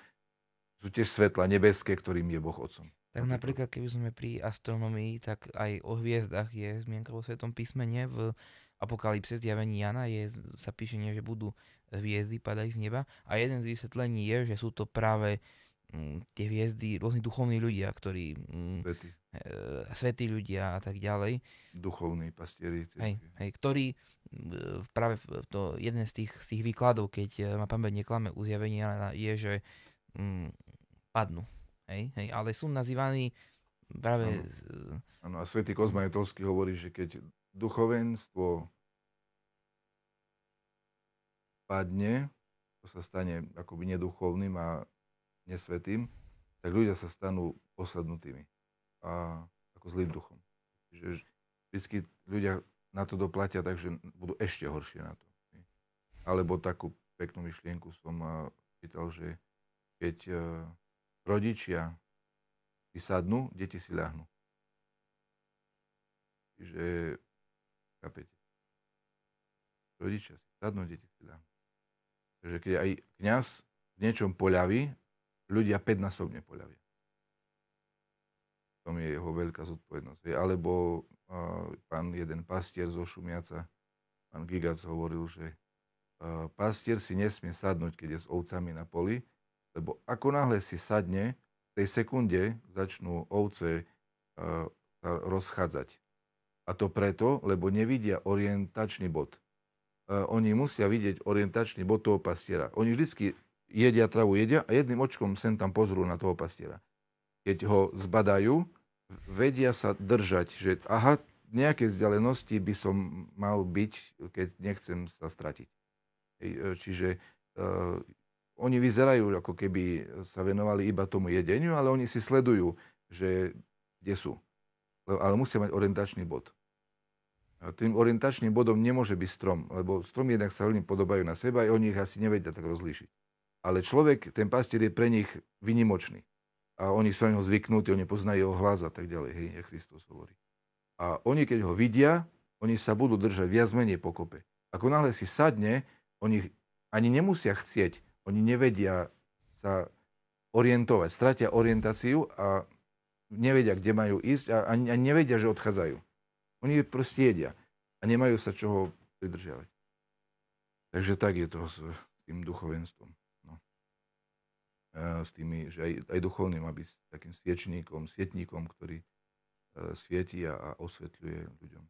Sú tiež svetla nebeské, ktorým je Boh otcom. Tak napríklad, keby sme pri astronomii, tak aj o hviezdach je zmienka vo Svätom písme, nie? V Apokalypse, zjavení Jana, je, sa píše, nie, že budú hviezdy padať z neba. A jeden z vysvetlení je, že sú to práve m, tie hviezdy rôzni duchovní ľudia, ktorí... M, svetí. E, svetí ľudia a tak ďalej. Duchovní pastieri. Hej, hej, ktorí m, práve to, jeden z tých, z tých výkladov, keď ma pamäť neklame, u zjavení Jana je, že m, padnú. Hej, hej, ale sú nazývaní práve... Áno, a svätý Kozma Jutolský hovorí, že keď duchovenstvo padne, to sa stane akoby neduchovným a nesvetým, tak ľudia sa stanú posadnutými a ako zlým duchom. Čiže vždycky ľudia na to doplatia, takže budú ešte horšie na to. Alebo takú peknú myšlienku som čítal, že keď rodičia si sadnú, deti si ľahnú. Čiže, chápete, rodičia si sadnú, deti si ľahnú. Takže keď aj kňaz v niečom poľaví, ľudia päťnásobne poľavia. To je jeho veľká zodpovednosť. Alebo uh, pán jeden pastier zo Šumiaca, pán Gigac hovoril, že uh, pastier si nesmie sadnúť, keď je s ovcami na poli, lebo ako náhle si sadne, v tej sekunde začnú ovce uh, rozchádzať. A to preto, lebo nevidia orientačný bod. Uh, oni musia vidieť orientačný bod toho pastiera. Oni vždycky jedia travu, jedia a jedným očkom sem tam pozrú na toho pastiera. Keď ho zbadajú, vedia sa držať, že aha, nejaké vzdialenosti by som mal byť, keď nechcem sa stratiť. Čiže... Uh, Oni vyzerajú, ako keby sa venovali iba tomu jedeniu, ale oni si sledujú, že kde sú. Ale musia mať orientačný bod. A tým orientačným bodom nemôže byť strom, lebo stromy jednak sa veľmi podobajú na seba a oni ich asi nevedia tak rozlíšiť. Ale človek, ten pastier je pre nich vynimočný. A oni sú na neho zvyknutí, oni poznajú jeho hlas a tak ďalej. Hej, jak Kristus hovorí. A oni, keď ho vidia, oni sa budú držať viac menej pokope. Ako náhle si sadne, oni ani nemusia chcieť. Oni nevedia sa orientovať, stratia orientáciu a nevedia, kde majú ísť a ani nevedia, že odchádzajú. Oni proste jedia a nemajú sa čoho pridržiavať. Takže tak je to s tým duchovenstvom. No. S tými, že aj, aj duchovný má byť takým sviečníkom, svietníkom, ktorý svieti a osvetľuje ľuďom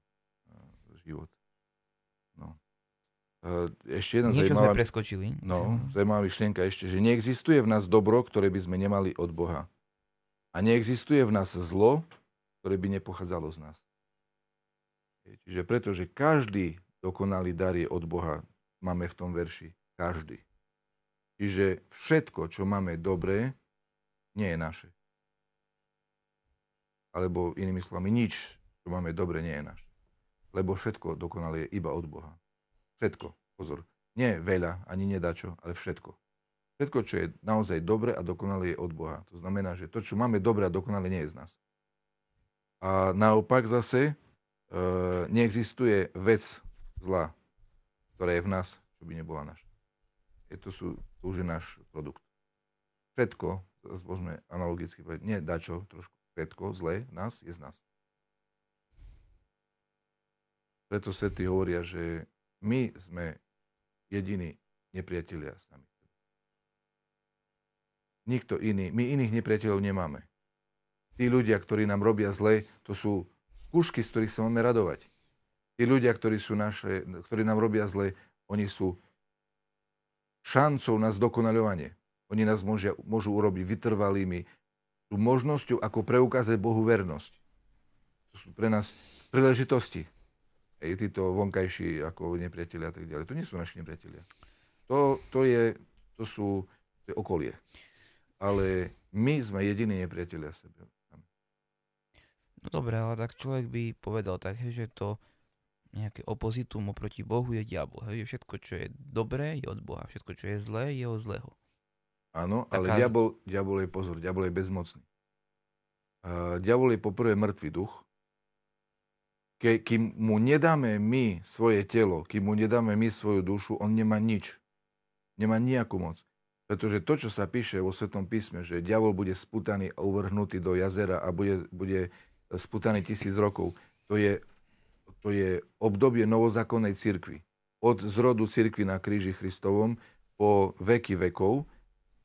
život. No. Ešte jedna niečo zaujímavá... sme preskočili. No, zaujímavá myšlienka ešte, že neexistuje v nás dobro, ktoré by sme nemali od Boha. A neexistuje v nás zlo, ktoré by nepochádzalo z nás. Čiže preto, že každý dokonalý dar je od Boha, máme v tom verši každý. Čiže všetko, čo máme dobré, nie je naše. Alebo inými slovami, nič, čo máme dobré, nie je naše. Lebo všetko dokonalé je iba od Boha. Všetko, pozor, nie veľa, ani nedačo, ale všetko. Všetko, čo je naozaj dobre a dokonalé, je od Boha. To znamená, že to, čo máme dobre a dokonalé, nie je z nás. A naopak zase e, neexistuje vec zla, ktorá je v nás, čo by nebola naša. Je to, sú, to už je náš produkt. Všetko, môžeme analogicky povedať, nie dačo, trošku všetko zlé v nás je z nás. Preto svätí hovoria, že my sme jediní nepriatelia s nami. Nikto iný. My iných nepriateľov nemáme. Tí ľudia, ktorí nám robia zle, to sú skúšky, z ktorých sa máme radovať. Tí ľudia, ktorí, sú naše, ktorí nám robia zle, oni sú šancou na zdokonaľovanie. Oni nás môžu, môžu urobiť vytrvalými, tú možnosťou, ako preukázať Bohu vernosť. To sú pre nás príležitosti. Ej, títo vonkajší ako nepriatelia a tak ďalej. To nie sú naši nepriatelia. To, to, je, to, sú, to je okolie. Ale my sme jediní nepriatelia sebe. No dobré, ale tak človek by povedal tak, že to nejaké opozitum oproti Bohu je diabol. Že všetko, čo je dobré, je od Boha. Všetko, čo je zlé, je od zlého. Áno, ale Taká... diabol, diabol je pozor, diabol je bezmocný. Uh, diabol je poprvé mŕtvý duch. Ke, kým mu nedáme my svoje telo, kým mu nedáme my svoju dušu, on nemá nič. Nemá nejakú moc. Pretože to, čo sa píše vo Svätom písme, že diabol bude spútaný a uvrhnutý do jazera a bude, bude spútaný tisíc rokov, to je, to je obdobie novozákonnej cirkvi. Od zrodu cirkvi na kríži Kristovom po veky vekov,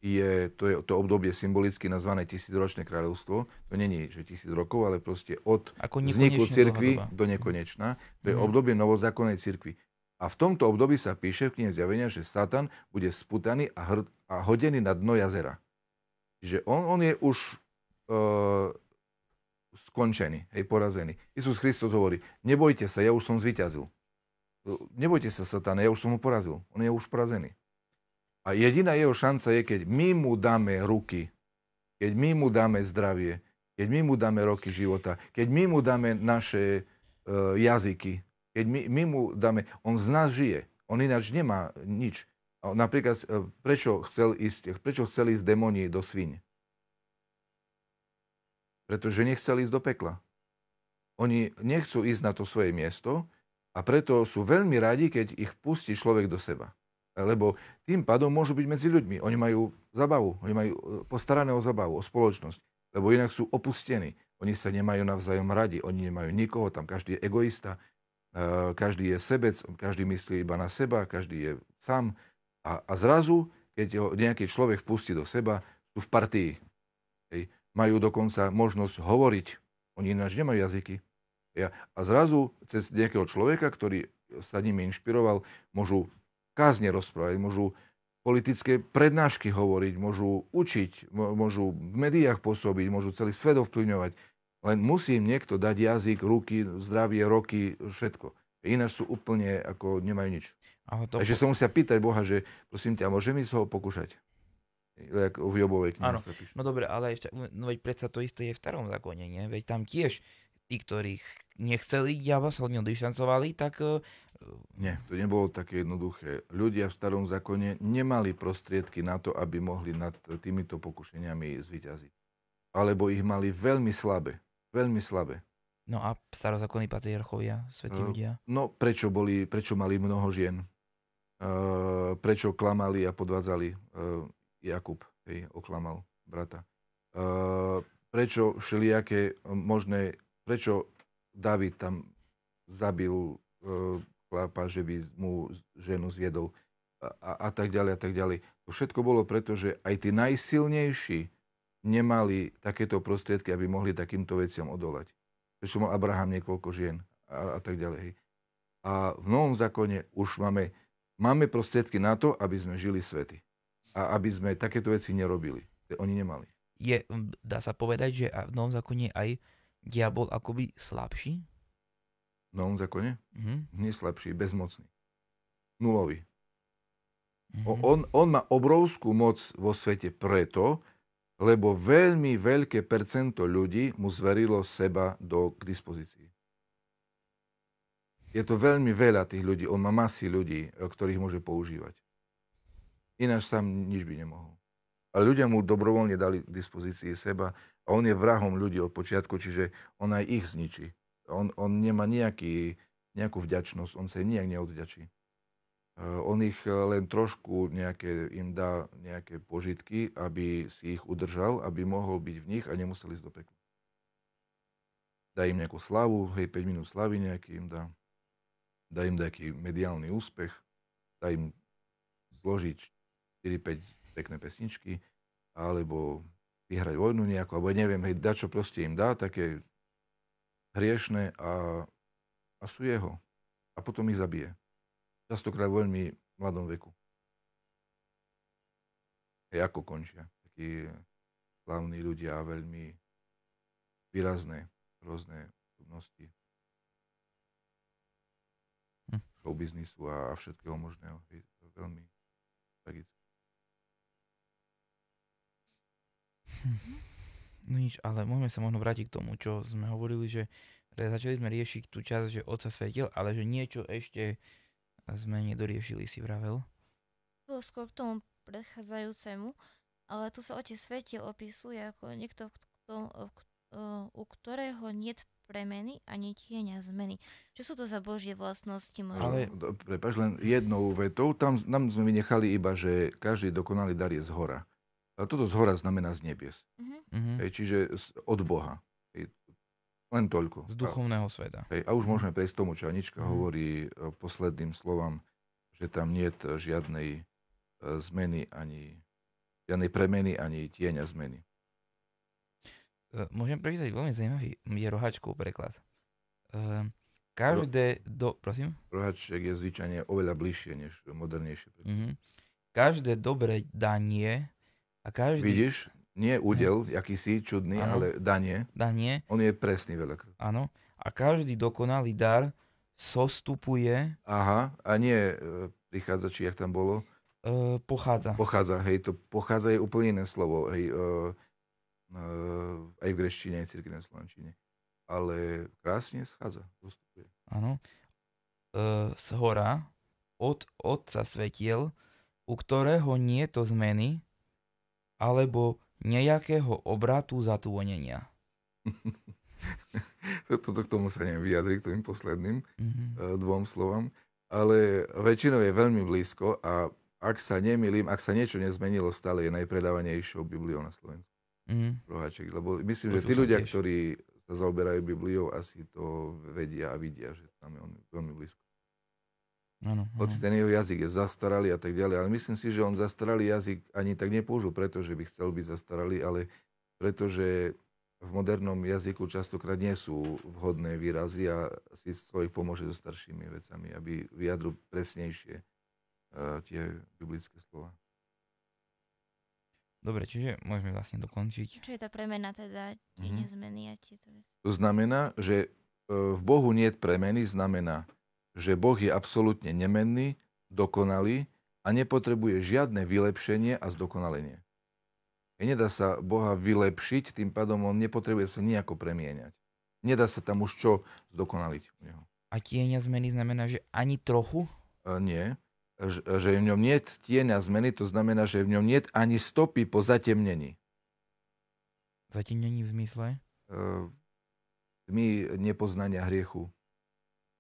Je, to je to obdobie symbolicky nazvané tisícročné kráľovstvo. To není, že tisíc rokov, ale proste od vzniku cirkvi do nekonečna. To je mm. obdobie novozákonnej cirkvi. A v tomto období sa píše v knihe Zjavenia, že Satan bude sputaný a, hr- a hodený na dno jazera. Že on, on je už e, skončený, hej, porazený. Jezus Kristus hovorí, nebojte sa, ja už som zvíťazil. Nebojte sa, Satana, ja už som ho porazil. On je už porazený. A jediná jeho šanca je, keď my mu dáme ruky, keď my mu dáme zdravie, keď my mu dáme roky života, keď my mu dáme naše e, jazyky, keď my, my mu dáme... On z nás žije, on ináč nemá nič. A napríklad, prečo chcel ísť, prečo chcel ísť démoni do sviň? Pretože nechcel ísť do pekla. Oni nechcú ísť na to svoje miesto a preto sú veľmi radi, keď ich pustí človek do seba. Lebo tým pádom môžu byť medzi ľuďmi. Oni majú zabavu, oni majú postarané o zabavu, o spoločnosť, lebo inak sú opustení. Oni sa nemajú navzájom radi, oni nemajú nikoho tam. Každý je egoista, každý je sebec, každý myslí iba na seba, každý je sám. A, a zrazu, keď ho nejaký človek pustí do seba, sú v partii. Hej. Majú dokonca možnosť hovoriť. Oni ináč nemajú jazyky. A zrazu cez nejakého človeka, ktorý sa nimi inšpiroval, môžu kázne rozprávať, môžu politické prednášky hovoriť, môžu učiť, môžu v médiách pôsobiť, môžu celý svet ovplyvňovať. Len musí im niekto dať jazyk, ruky, zdravie, roky, všetko. Ináč sú úplne, ako nemajú nič. To... Takže sa musia pýtať Boha, že prosím ťa, môžem ísť ho pokúšať? Ako v Jobovej knihe sa píše. No dobre, ale ešte, no veď predsa to isté je v starom zákone, nie? Veď tam tiež tí, ktorých nechceli, diabla sa od neho dištancovali, tak... Nie, to nebolo také jednoduché. Ľudia v starom zákone nemali prostriedky na to, aby mohli nad týmito pokušeniami zvíťaziť. Alebo ich mali veľmi slabé. Veľmi slabé. No a starozákonní patriarchovia, svätí ľudia? No prečo boli, prečo mali mnoho žien? E, prečo klamali a podvádzali? E, Jakub, hej, oklamal brata. E, prečo všelijaké možné... Prečo Dávid tam zabil... E, chlapa, že by mu ženu zjedol a, a, a tak ďalej a tak ďalej. To všetko bolo preto, že aj tí najsilnejší nemali takéto prostriedky, aby mohli takýmto veciam odolať. Prečo mal Abraham niekoľko žien a, a tak ďalej. A v Novom zákone už máme, máme prostriedky na to, aby sme žili svety. A aby sme takéto veci nerobili. Oni nemali. Je, dá sa povedať, že v Novom zákone aj diabol akoby slabší? V Novom zákone? Mm-hmm. Neslabší, bezmocný. Nulový. Mm-hmm. On, on má obrovskú moc vo svete preto, lebo veľmi veľké percento ľudí mu zverilo seba do k dispozícii. Je to veľmi veľa tých ľudí. On má masy ľudí, ktorých môže používať. Ináč sám nič by nemohol. A ľudia mu dobrovoľne dali k dispozícii seba a on je vrahom ľudí od počiatku, čiže on aj ich zničí. On, on nemá nejaký, nejakú vďačnosť, on sa im nejak neodvďačí. On ich len trošku nejaké, im dá nejaké požitky, aby si ich udržal, aby mohol byť v nich a nemuseli ísť do pekla. Dá im nejakú slavu, hej, päť minút slavy nejaký im dá. dá im nejaký mediálny úspech, dá im zložiť štyri päť pekné pesničky, alebo vyhrať vojnu nejakú, alebo neviem, hej, dačo proste im dá, také hriešne a, a sú jeho. A potom ich zabije. Častokrát v veľmi mladom veku. Hej, ako končia. Takí slavní ľudia a veľmi výrazné, rôzne osobnosti. Hm. Showbiznisu a všetkého možného. Hej, to je veľmi tragické. Hm. No nič, ale môžeme sa možno vrátiť k tomu, čo sme hovorili, že začali sme riešiť tú časť, že Otca svetil, ale že niečo ešte sme nedoriešili, si vravel. To skôr k tomu predchádzajúcemu, ale tu sa Otec svetil opisuje ako niekto, u ktorého niet premeny ani tieňa zmeny. Čo sú to za Božie vlastnosti? Ale, prepáč, len jednou vetou, tam nám sme vynechali iba, že každý dokonalý dar je zhora. A toto zhora znamená z nebies. Mm-hmm. Hej, čiže od Boha. Hej, len toľko. Z duchovného sveta. Hej, a už môžeme prejsť tomu, čo Anička mm-hmm. hovorí posledným slovom, že tam nie je žiadnej zmeny, ani žiadnej premeny, ani tieňa zmeny. Môžem prečítať veľmi zaujímavý je Rohačkov preklad. Každé do... Prosím? Rohaček je zvyčajne oveľa bližšie, než modernejšie. Mm-hmm. Každé dobré danie... A každý... Vidíš, nie údel, akýsi čudný, ano. Ale danie. Danie. On je presný veľakrát. Áno. A každý dokonalý dar sostupuje... Aha, a nie e, prichádza, či jak tam bolo? E, pochádza. Pochádza, hej, to pochádza je úplne iné slovo, hej, e, e, aj v greštine, aj v cirkevnej slovenčine. Ale krásne schádza, dostupuje. Áno. E, z hora, od Otca svetiel, u ktorého nie to zmeny, alebo nejakého obratu zatúnenia. Toto k tomu sa neviem vyjadriť, k tým posledným mm-hmm. dvom slovom, ale väčšinou je veľmi blízko a ak sa nemýlim, ak sa niečo nezmenilo, stále je najpredávanejšou Bibliou na Slovensku. Mm-hmm. Rohaček, lebo myslím, Poču že tí ľudia, tiež. Ktorí sa zaoberajú Bibliou, asi to vedia a vidia, že tam je on veľmi blízko. Ano, ano. Hoci ten jeho jazyk je zastaralý a tak ďalej, ale myslím si, že on zastaralý jazyk ani tak nepoužil, pretože by chcel byť zastaralý, ale pretože v modernom jazyku častokrát nie sú vhodné výrazy a si človek pomôže so staršími vecami, aby vyjadril presnejšie uh, tie biblické slova. Dobre, čiže môžeme vlastne dokončiť. Čo je tá premena teda, tie mm-hmm. nezmeny a tieto veci? To znamená, že uh, v Bohu nie je premeny, znamená, že Boh je absolútne nemenný, dokonalý a nepotrebuje žiadne vylepšenie a zdokonalenie. Nedá sa Boha vylepšiť, tým pádom on nepotrebuje sa nejako premieňať. Nedá sa tam už čo zdokonaliť u neho. A tieňa zmeny znamená, že ani trochu? E, nie. Ž, že v ňom nie je tieňa zmeny, to znamená, že v ňom nie je ani stopy po zatemnení. Zatemnení v zmysle? E, tmy nepoznania hriechu.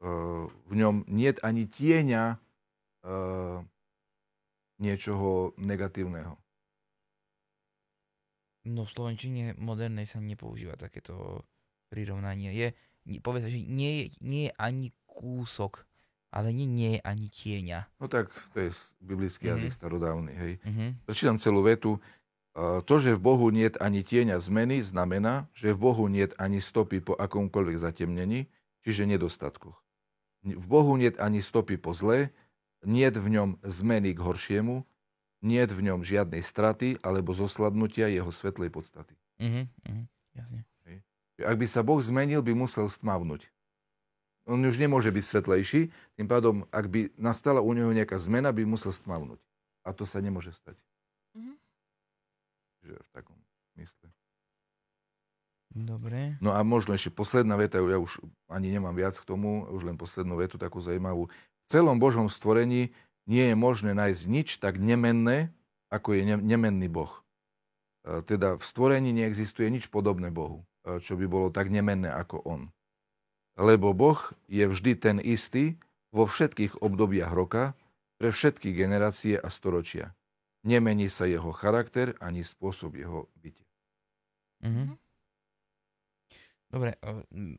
V ňom niet ani tieňa e, niečoho negatívneho. No v slovenčine modernej sa nepoužíva takéto prirovnanie. Je, povedz, že nie, nie je ani kúsok, ale nie, nie je ani tieňa. No tak to je biblický jazyk mm-hmm. starodávny. Hej. Mm-hmm. Začítam celú vetu. E, to, že v Bohu niet ani tieňa zmeny, znamená, že v Bohu niet ani stopy po akomkoľvek zatemnení, čiže nedostatkoch. V Bohu niet ani stopy po zle, niet v ňom zmeny k horšiemu, niet v ňom žiadnej straty alebo zoslabnutia jeho svetlej podstaty. Mhm, mhm, jasne. Ak by sa Boh zmenil, by musel stmavnúť. On už nemôže byť svetlejší, tým pádom, ak by nastala u neho nejaká zmena, by musel stmavnúť. A to sa nemôže stať. Mhm. Že v takom mysle. Dobre. No a možno ešte posledná veta, ja už ani nemám viac k tomu, už len poslednú vetu takú zaujímavú. V celom Božom stvorení nie je možné nájsť nič tak nemenné, ako je nemenný Boh. Teda v stvorení neexistuje nič podobné Bohu, čo by bolo tak nemenné ako on. Lebo Boh je vždy ten istý vo všetkých obdobiach roka, pre všetky generácie a storočia. Nemení sa jeho charakter ani spôsob jeho bytia. Mhm. Dobre,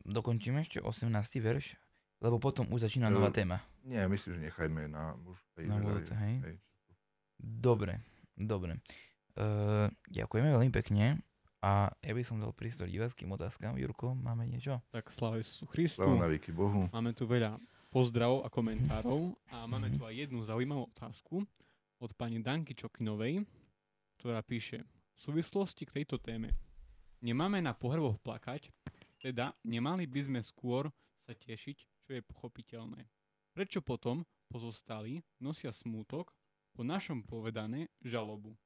dokončíme ešte osemnásty verš. Lebo potom už začína no, nová téma. Nie, myslím, že nechajme na už tej na budúce, hej. hej. Dobre, dobre. Uh, ďakujeme veľmi pekne. A ja by som dal prístor diváckým otázkam. Jurko, máme niečo? Tak sláva Ježišu Christu. Sláva na veky Bohu. Máme tu veľa pozdravov a komentárov. A máme tu aj jednu zaujímavú otázku od pani Danky Čokinovej, ktorá píše: v súvislosti k tejto téme. Nemáme na pohrboch plakať, teda nemali by sme skôr sa tešiť, čo je pochopiteľné. Prečo potom pozostali nosia smútok, po našom povedané žalobu?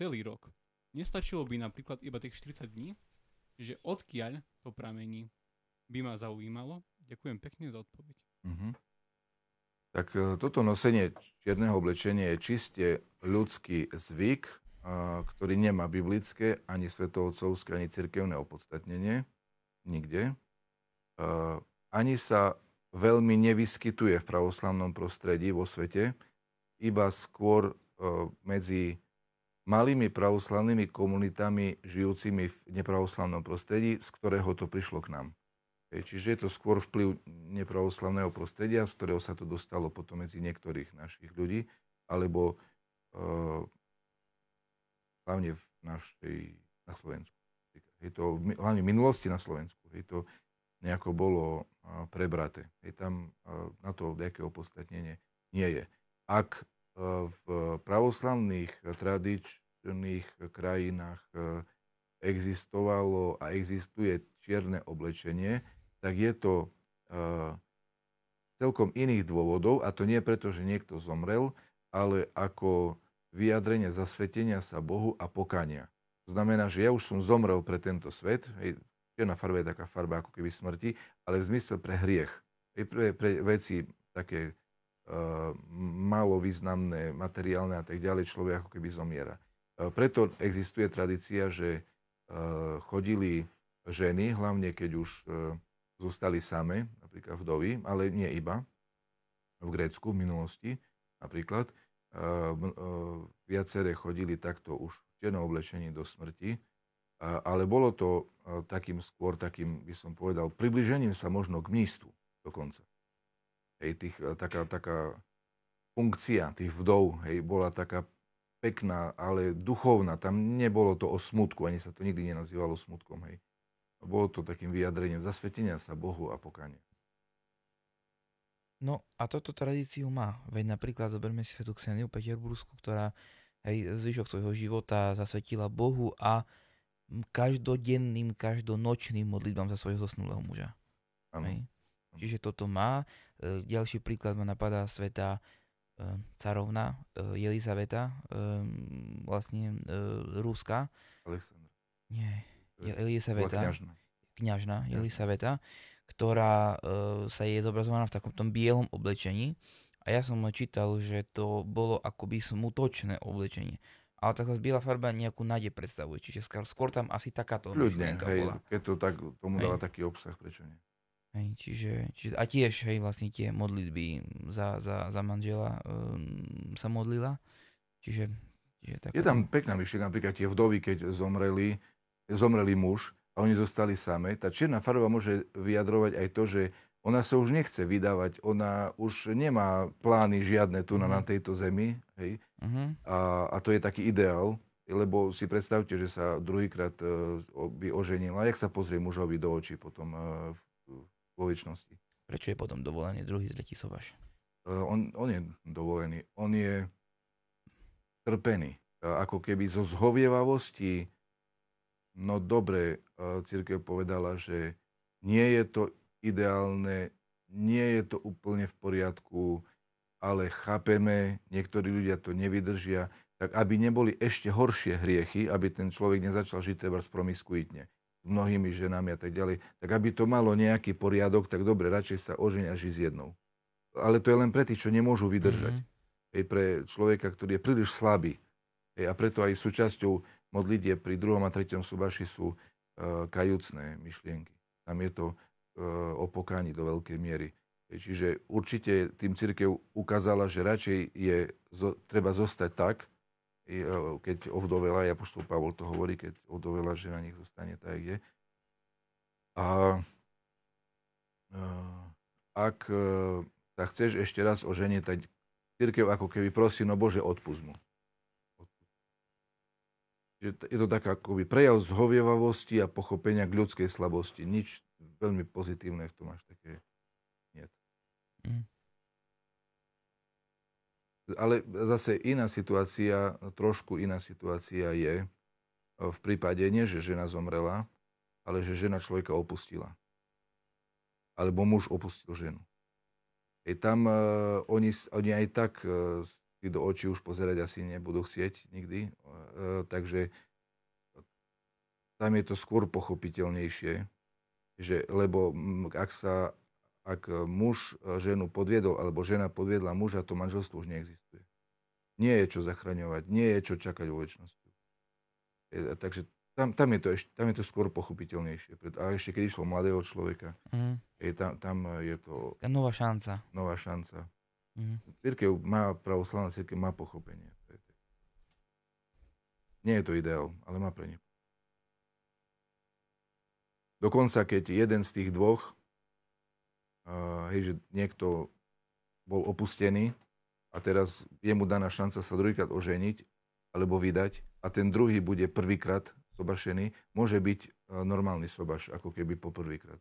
Celý rok. Nestačilo by napríklad iba tých štyridsať dní, že odkiaľ to pramení? By ma zaujímalo. Ďakujem pekne za odpoveď. Uh-huh. Tak toto nosenie čierneho oblečenia je čiste ľudský zvyk, ktorý nemá biblické, ani svetovcovské, ani cirkevné opodstatnenie. Nikde. Ani sa veľmi nevyskytuje v pravoslavnom prostredí vo svete, iba skôr medzi malými pravoslavnými komunitami žijúcimi v nepravoslavnom prostredí, z ktorého to prišlo k nám. Čiže je to skôr vplyv nepravoslavného prostredia, z ktorého sa to dostalo potom medzi niektorých našich ľudí, alebo hlavne v našej, na Slovensku. Je to hlavne v minulosti na Slovensku. Je to nejako bolo prebraté. Je tam na to nejaké opodstatnenie nie je. Ak v pravoslavných tradičných krajinách existovalo a existuje čierne oblečenie, tak je to celkom iných dôvodov, a to nie preto, že niekto zomrel, ale ako vyjadrenie zasvetenia sa Bohu a pokania. To znamená, že ja už som zomrel pre tento svet. Čierna farba je taká farba ako keby smrti, ale v zmysle pre hriech. Pre, pre veci také e, málo významné, materiálne a tak ďalej, človek ako keby zomiera. E, preto existuje tradícia, že e, chodili ženy, hlavne keď už e, zostali same, napríklad vdovy, ale nie iba. V Grécku v minulosti napríklad e, e, viaceré chodili takto už v čiernom oblečení do smrti. Ale bolo to takým skôr, takým, by som povedal, približením sa možno k mnístvu dokonca. Hej, tých, taká, taká funkcia tých vdov, hej, bola taká pekná, ale duchovná. Tam nebolo to o smutku, ani sa to nikdy nenazývalo smutkom. Hej. Bolo to takým vyjadrením zasvetenia sa Bohu a pokánia. No a toto tradíciu má. Veď napríklad zoberme si svätú Kseniu Peterburgskú, ktorá hej, zvyšok svojho života zasvetila Bohu a každodenným, každonočným modlitbám za svojho zosnulého muža. Hej. Čiže toto má. E, ďalší príklad ma napadá sveta e, carovna e, Elizaveta, e, vlastne e, Ruska. Alexandra. Nie, je Elizaveta. Kňažná. Kňažná Elizaveta, ktorá e, sa je zobrazovaná v takomto bielom oblečení. A ja som čítal, že to bolo akoby smutočné oblečenie. Ale takhle biela farba nejakú nádej predstavuje. Čiže skôr tam asi takáto myšlienka bola. Keď to tak, tomu dala hej. taký obsah, prečo nie? Hej, čiže, čiže, a tiež hej, vlastne tie modlitby za, za, za manžela um, sa modlila. Čiže, čiže je tam pekná myšlienka, napríklad tie vdovy, keď zomreli, zomreli muž a oni zostali same. Tá čierna farba môže vyjadrovať aj to, že ona sa už nechce vydávať, ona už nemá plány žiadne tu na, uh-huh. na tejto zemi, hej. Uh-huh. A, a to je taký ideál, lebo si predstavte, že sa druhýkrát uh, by oženila, jak sa pozrie mužovi do očí potom uh, v, vo večnosti. Prečo je potom dovolený druhý, tretí sobaš? Uh, on, on je dovolený, on je trpený, uh, ako keby zo zhovievavosti, no dobre, uh, cirkev povedala, že nie je to ideálne, nie je to úplne v poriadku, ale chápeme, niektorí ľudia to nevydržia, tak aby neboli ešte horšie hriechy, aby ten človek nezačal žiť treba promiskuitne s mnohými ženami a tak ďalej, tak aby to malo nejaký poriadok, tak dobre, radšej sa oženia žiť s jednou. Ale to je len pre tých, čo nemôžu vydržať. Mm-hmm. Hej, pre človeka, ktorý je príliš slabý. Hej, a preto aj súčasťou modlitie pri druhom a treťom subaši sú uh, kajúcne myšlienky. Tam je to o pokáni do veľkej miery. Čiže určite tým cirkev ukázala, že radšej je, zo, treba zostať tak, keď ovdovela, ja apoštol Pavol to hovorí, keď ovdovela, že na nich zostane tak, je. A, a ak sa chceš ešte raz oženiť, tak cirkev ako keby prosí, no Bože, odpusť mu. Je to taká akoby prejav zhovievavosti a pochopenia k ľudskej slabosti. Nič veľmi pozitívne v tom až také nie. Mm. Ale zase iná situácia, trošku iná situácia je v prípade nie, že žena zomrela, ale že žena človeka opustila. Alebo muž opustil ženu. Ej, tam uh, oni, oni aj tak uh, si do očí už pozerať asi nebudú chcieť nikdy. Uh, takže tam je to skôr pochopiteľnejšie, že, lebo ak sa ak muž ženu podviedol, alebo žena podviedla muža, to manželstvo už neexistuje. Nie je čo zachraňovať, nie je čo čakať vo večnosti. E, takže tam, tam, je to ešte, tam je to skôr pochopiteľnejšie. A ešte keď išlo mladého človeka, mm. e, tam, tam je to... Nová šanca. Nová šanca. Mm. Cirkev má, pravoslavná cirkev má pochopenie. Nie je to ideál, ale má pre ne. Dokonca, keď jeden z tých dvoch, uh, hej, že niekto bol opustený a teraz je mu daná šanca sa druhýkrát oženiť alebo vydať a ten druhý bude prvýkrát sobašený, môže byť uh, normálny sobaš, ako keby po prvýkrát.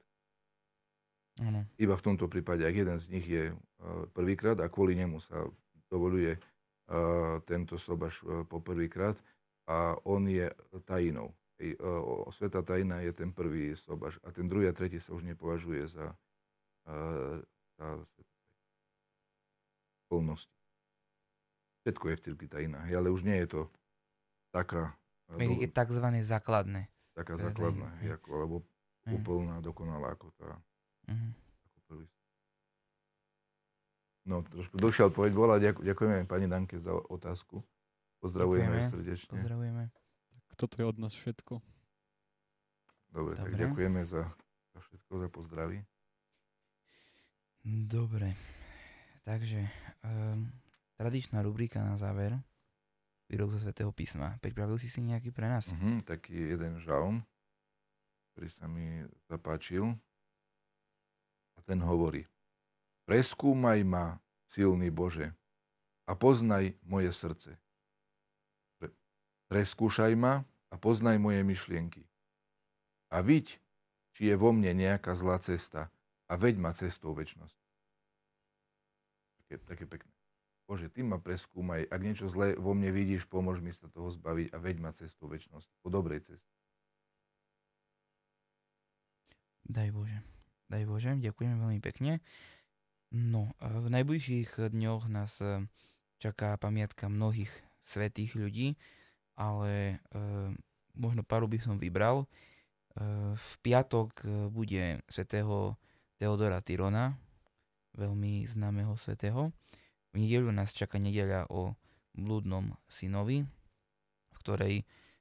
Ano. Iba v tomto prípade, ak jeden z nich je uh, prvýkrát a kvôli nemu sa dovoluje uh, tento sobaš uh, po prvýkrát a on je tajinou. Svätá tajina je ten prvý sobaš a ten druhý a tretí sa už nepovažuje za, za plnosť. Všetko je v cirkvi tajina, ale už nie je to taká... Je do... takzvané základné. Taká základná, ako, alebo uh-huh. úplná, dokonalá ako tá. Uh-huh. Ako prvý. No, trošku dlhšia odpoveď bola. Ďakujeme pani Danke za otázku. Pozdravujeme ďakujeme. srdečne. Pozdravujeme. Toto je od nás všetko. Dobre, Dobre. tak ďakujeme za, za všetko, za pozdravy. Dobre, takže um, tradičná rubrika na záver. Výrok zo Svätého písma. Pripravil si si nejaký pre nás? Uh-huh, taký jeden žalm, ktorý sa mi zapáčil. A ten hovorí. Preskúmaj ma, silný Bože, a poznaj moje srdce. Preskúšaj ma a poznaj moje myšlienky. A viď, či je vo mne nejaká zlá cesta a veď ma cestou večnosti. Také, také pekné. Bože, ty ma preskúmaj, ak niečo zlé vo mne vidíš, pomôž mi sa toho zbaviť a veď ma cestou večnosti. Po dobrej ceste. Daj Bože. Daj Bože, ďakujeme veľmi pekne. No, v najbližších dňoch nás čaká pamiatka mnohých svätých ľudí, ale e, možno paru by som vybral. E, v piatok bude svätého Teodora Tyrona, veľmi známeho svätého. V nedeľu nás čaká nedeľa o blúdnom synovi, v ktorej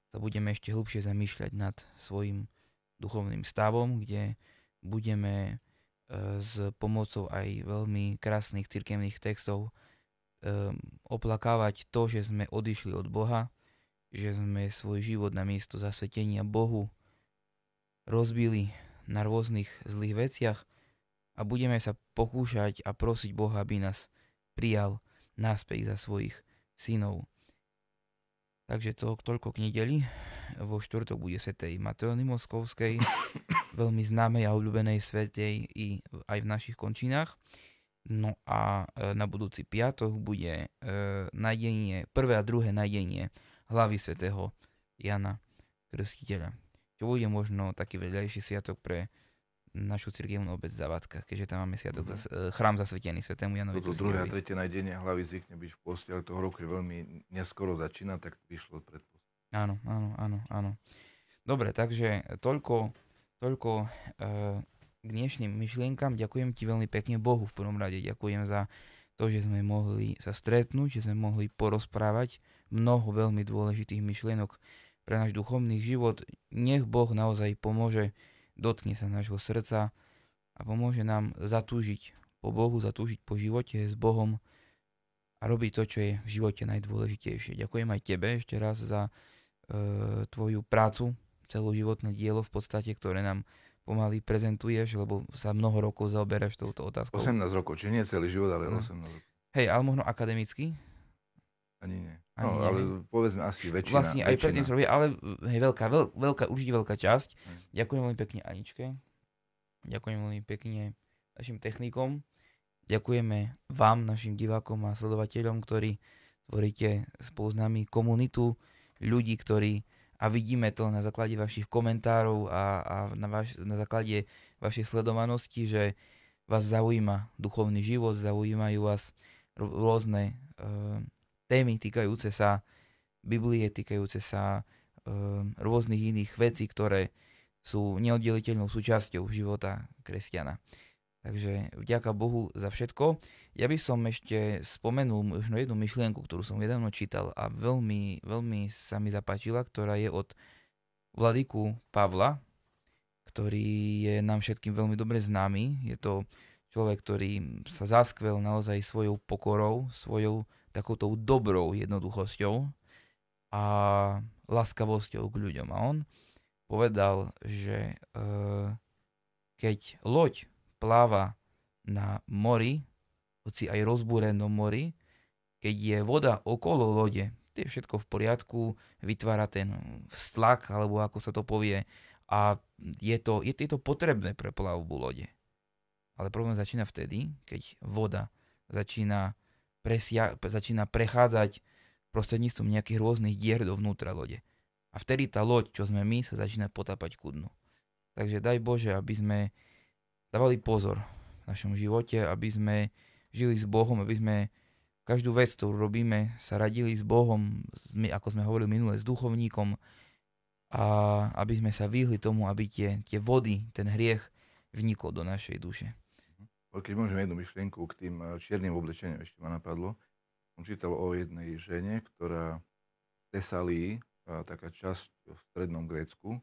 sa budeme ešte hlbšie zamýšľať nad svojim duchovným stavom, kde budeme e, s pomocou aj veľmi krásnych cirkevných textov e, oplakávať to, že sme odišli od Boha, že sme svoj život namiesto zasvetenia Bohu rozbili na rôznych zlých veciach a budeme sa pokúšať a prosiť Boha, aby nás prijal naspäť za svojich synov. Takže to toľko k nedeli. Vo štvrtok bude svätej Matróny Moskovskej, veľmi známej a obľúbenej svätej i aj v našich končinách. No a na budúci piatok bude najdenie, prvé a druhé najdenie hlavy svätého Jana Krstiteľa. Čo bude možno taký vedľajší sviatok pre našu cirkevnú obec Zavadka, keďže tam máme sviatok, mm-hmm. zas, chrám zasvetený svätému Janovi Krstiteľovi. Toto druhé a tretie najdenie hlavy zvykne byť v poste, ale toho roku je veľmi neskoro začína, tak vyšlo pred postom. Áno, áno, áno, áno. Dobre, takže toľko, toľko e, k dnešným myšlienkam. Ďakujem ti veľmi pekne, Bohu v prvom rade. Ďakujem za to, že sme mohli sa stretnúť, že sme mohli porozprávať mnoho veľmi dôležitých myšlienok pre náš duchovný život. Nech Boh naozaj pomôže, dotkne sa nášho srdca a pomôže nám zatúžiť po Bohu, zatúžiť po živote s Bohom a robiť to, čo je v živote najdôležitejšie. Ďakujem aj tebe ešte raz za e, tvoju prácu, celoživotné dielo v podstate, ktoré nám pomaly prezentuješ, lebo sa mnoho rokov zaoberáš touto otázkou. osemnásť rokov, čiže nie celý život, ale no. osemnásť rokov. Hej, ale možno akademicky? Ani nie. Ani no, ale neviem. Povedzme asi väčšina. Vlastne aj predtým sa robí, ale hej, veľká, veľ, veľká, určite veľká časť. Hmm. Ďakujem veľmi pekne Aničke. Ďakujem veľmi pekne našim technikom. Ďakujeme vám, našim divákom a sledovateľom, ktorí tvoríte spolu s nami komunitu ľudí, ktorí a vidíme to na základe vašich komentárov a, a na, vaš, na základe vašej sledovanosti, že vás zaujíma duchovný život, zaujímajú vás rôzne e, témy týkajúce sa Biblie, týkajúce sa e, rôznych iných vecí, ktoré sú neoddeliteľnou súčasťou života kresťana. Takže vďaka Bohu za všetko. Ja by som ešte spomenul možno jednu myšlienku, ktorú som nedávno čítal a veľmi, veľmi sa mi zapáčila, ktorá je od Vladiku Pavla, ktorý je nám všetkým veľmi dobre známy. Je to človek, ktorý sa zaskvel naozaj svojou pokorou, svojou takouto dobrou jednoduchosťou a láskavosťou k ľuďom. A on povedal, že e, keď loď pláva na mori, hoci aj rozbúrenom mori, keď je voda okolo lode, to je všetko v poriadku, vytvára ten vztlak, alebo ako sa to povie, a je to, je, je to potrebné pre plavbu lode. Ale problém začína vtedy, keď voda začína, presia, začína prechádzať prostredníctvom nejakých rôznych dier dovnútra lode. A vtedy tá loď, čo sme my, sa začína potápať ku dnu. Takže daj Bože, aby sme dávali pozor v našom živote, aby sme žili s Bohom, aby sme každú vec, ktorú robíme, sa radili s Bohom, ako sme hovorili minule, s duchovníkom, a aby sme sa vyhli tomu, aby tie, tie vody, ten hriech vnikol do našej duše. Keď môžeme jednu myšlienku k tým čiernym oblečeniam, ešte ma napadlo. Som čítal o jednej žene, ktorá v Tesalii, taká časť v strednom Grécku,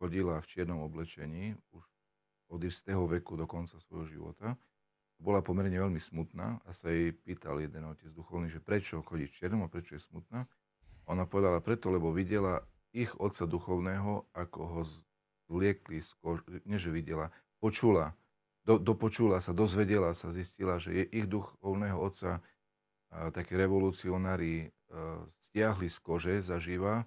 chodila v čiernom oblečení už od istého veku do konca svojho života. Bola pomerne veľmi smutná a sa jej pýtal jeden otec duchovný, že prečo chodí v čiernom a prečo je smutná. Ona povedala preto, lebo videla ich otca duchovného, ako ho zvliekli z kože, nie že videla, počula, do, dopočula sa, dozvedela sa, zistila, že je ich duchovného otca a, takí revolucionári a, stiahli z kože zaživa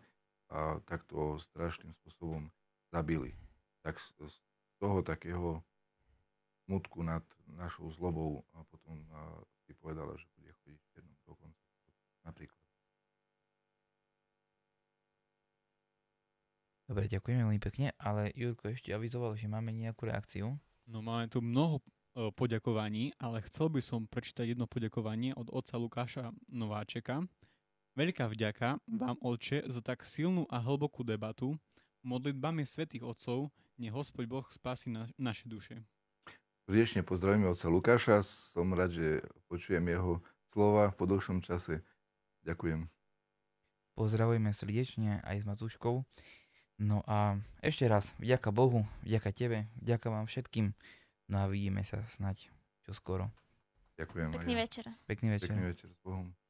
a takto strašným spôsobom zabili. Tak toho takého smutku nad našou zlobou a potom si povedala, že bude chodiť jednou do konca. Napríklad. Dobre, ďakujeme veľmi pekne, ale Jurko ešte avizoval, že máme nejakú reakciu. No máme tu mnoho poďakovaní, ale chcel by som prečítať jedno poďakovanie od otca Lukáša Nováčeka. Veľká vďaka vám, otče, za tak silnú a hlbokú debatu modlitbami svätých otcov, nech Hospod Boh spási na, naše duše. Srdečne pozdravím otca Lukáša. Som rád, že počujem jeho slova po dlhšom čase. Ďakujem. Pozdravujeme srdečne aj s Matúškou. No a ešte raz, vďaka Bohu, vďaka tebe, vďaka vám všetkým. No a vidíme sa snáď čoskoro. Ďakujem. Pekný večer. Pekný večer. Pekný večer s Bohom.